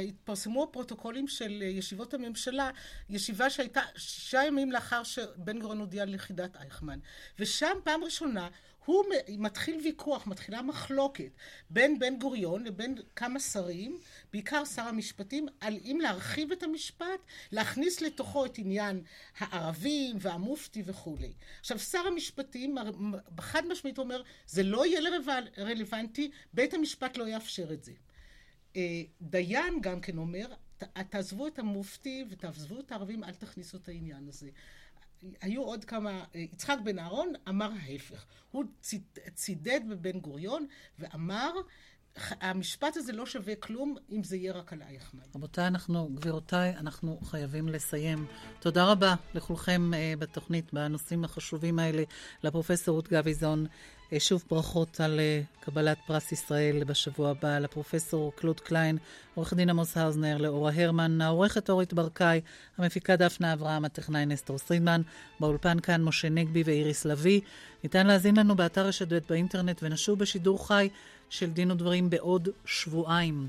התפרסמו פרוטוקולים של ישיבות הממשלה, ישיבה שהייתה 6 ימים לאחר שבן גוריון הודיע ליחידת אייכמן, ושם פעם ראשונה הוא מתחיל ויכוח, מתחילה מחלוקת בין בן גוריון לבין כמה שרים, בעיקר שר המשפטים, על אם להרחיב את המשפט, להכניס לתוכו את עניין הערבים והמופתי וכו'. עכשיו, שר המשפטים בחד משמעית אומר, זה לא יהיה רלוונטי, בית המשפט לא יאפשר את זה. דיין גם כן אומר, תעזבו את המופתי ותעזבו את הערבים, אל תכניסו את העניין הזה. היו עוד כמה, יצחק בן ארון אמר ההפך, הוא צידד בבן גוריון ואמר, המשפט הזה לא שווה כלום אם זה יהיה רק על אייכמן. רבותיי, גבירותיי, אנחנו חייבים לסיים. תודה רבה לכולכם בתוכנית, בנושאים החשובים האלה, לפרופסור רות גביזון, שוב ברכות על קבלת פרס ישראל בשבוע הבא, לפרופסור קלוד קליין, עורך דין מוסי האוזנר, לאורה הרמן, העורכת אורית ברקאי, המפיקה דפנה אברהם, הטכנאי נסטרו סרידמן, באולפן כאן משה נגבי ואיריס לוי. ניתן להזין לנו באתר רשת ב' באינטרנט, ונשוב בשידור חי של דין ודברים בעוד שבועיים.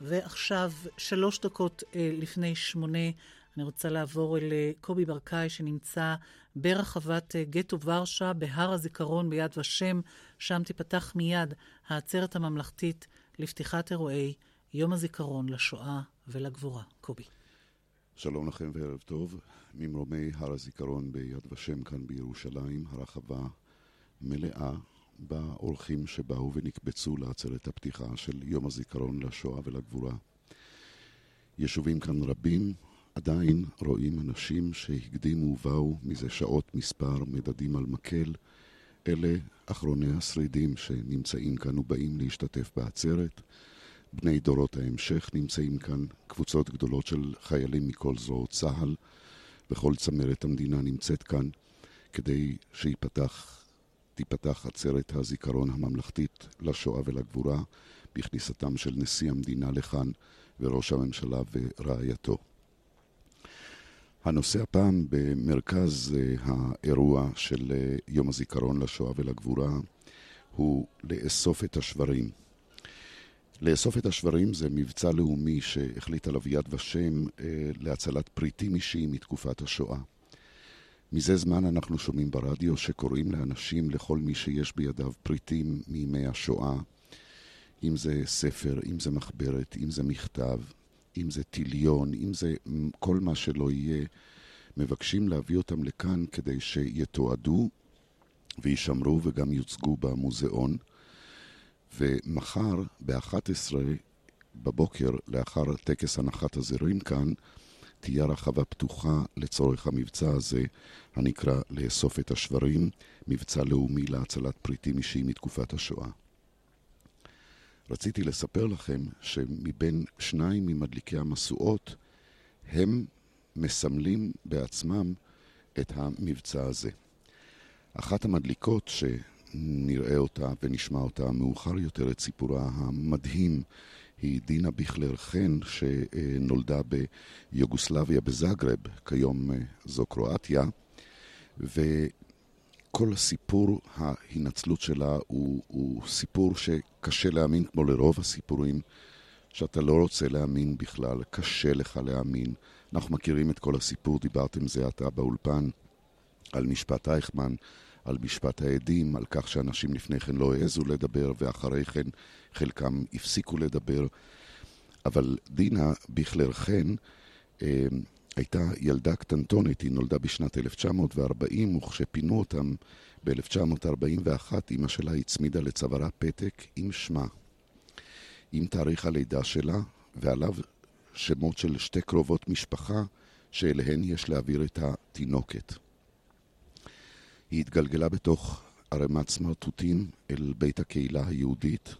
ועכשיו 3 דקות לפני 8, אני רוצה לעבור אל קובי ברקאי שנמצא ברחבת גטו ורשה בהר הזיכרון ביד ושם, שם תיפתח מיד העצרת הממלכתית לפתיחת אירועי יום הזיכרון לשואה ולגבורה. קובי. שלום לכם וערב טוב. ממרומי הר הזיכרון ביד ושם כאן בירושלים, הרחבה מלאה באורחים שבאו ונקבצו לעצרת הפתיחה של יום הזיכרון לשואה ולגבורה. ישובים כאן רבים, עדיין רואים אנשים שהקדימו ובאו מזה שעות מספר, מדדים על מקל. אלה אחרוני השרידים שנמצאים כאן ובאים להשתתף בעצרת. בני דורות ההמשך נמצאים כאן, קבוצות גדולות של חיילים מכל זרועות צה"ל, וכל צמרת המדינה נמצאת כאן כדי תיפתח עצרת הזיכרון הממלכתית לשואה ולגבורה בכניסתם של נשיא המדינה לכאן וראש הממשלה ורעייתו. הנושא הפעם במרכז האירוע של יום הזיכרון לשואה ולגבורה הוא לאסוף את השברים. לאסוף את השברים זה מבצע לאומי שהחליט עליו יד ושם להצלת פריטים אישיים מתקופת השואה. מזה זמן אנחנו שומעים ברדיו שקוראים לאנשים, לכל מי שיש בידיו פריטים מימי השואה, אם זה ספר, אם זה מחברת, אם זה מכתב, אם זה טיליון, אם זה כל מה שלא יהיה, מבקשים להביא אותם לכאן כדי שיתועדו וישמרו וגם יוצגו במוזיאון. ומחר ב-11 בבוקר, לאחר טקס הנחת הזרים כאן, תהיה רחבה פתוחה לצורך המבצע הזה, הנקרא לאסוף את השברים, מבצע לאומי להצלת פריטים אישיים מתקופת השואה. רציתי לספר לכם שמבין 2 ממדליקי המסועות, הם מסמלים בעצמם את המבצע הזה. אחת המדליקות שנראה אותה ונשמע אותה מאוחר יותר את סיפורה המדהים, היא דינה ביחלרחן, שנולדה ביוגוסלביה בזאגרב, כיום זו קרואטיה, וכל סיפור ההינצלות שלה הוא סיפור שקשה להאמין, כמו לרוב הסיפורים שאתה לא רוצה להאמין בכלל, קשה לך להאמין. אנחנו מכירים את כל הסיפור, דיברתם זה אתה באולפן, על משפט אייכמן, על משפט העדים, על כך שאנשים לפני כן לא העזו לדבר, ואחרי כן חלקם הפסיקו לדבר. אבל דינה ביחלרחן הייתה ילדה קטנטונת, היא נולדה בשנת 1940, וכשפינו אותם ב-1941, אמא שלה הצמידה לצווארה פתק עם שמה, עם תאריך הלידה שלה, ועליו שמות של שתי קרובות משפחה שאליהן יש להעביר את התינוקת. היא התגלגלה בתוך ערימת סמרטוטים אל בית הקהילה היהודית,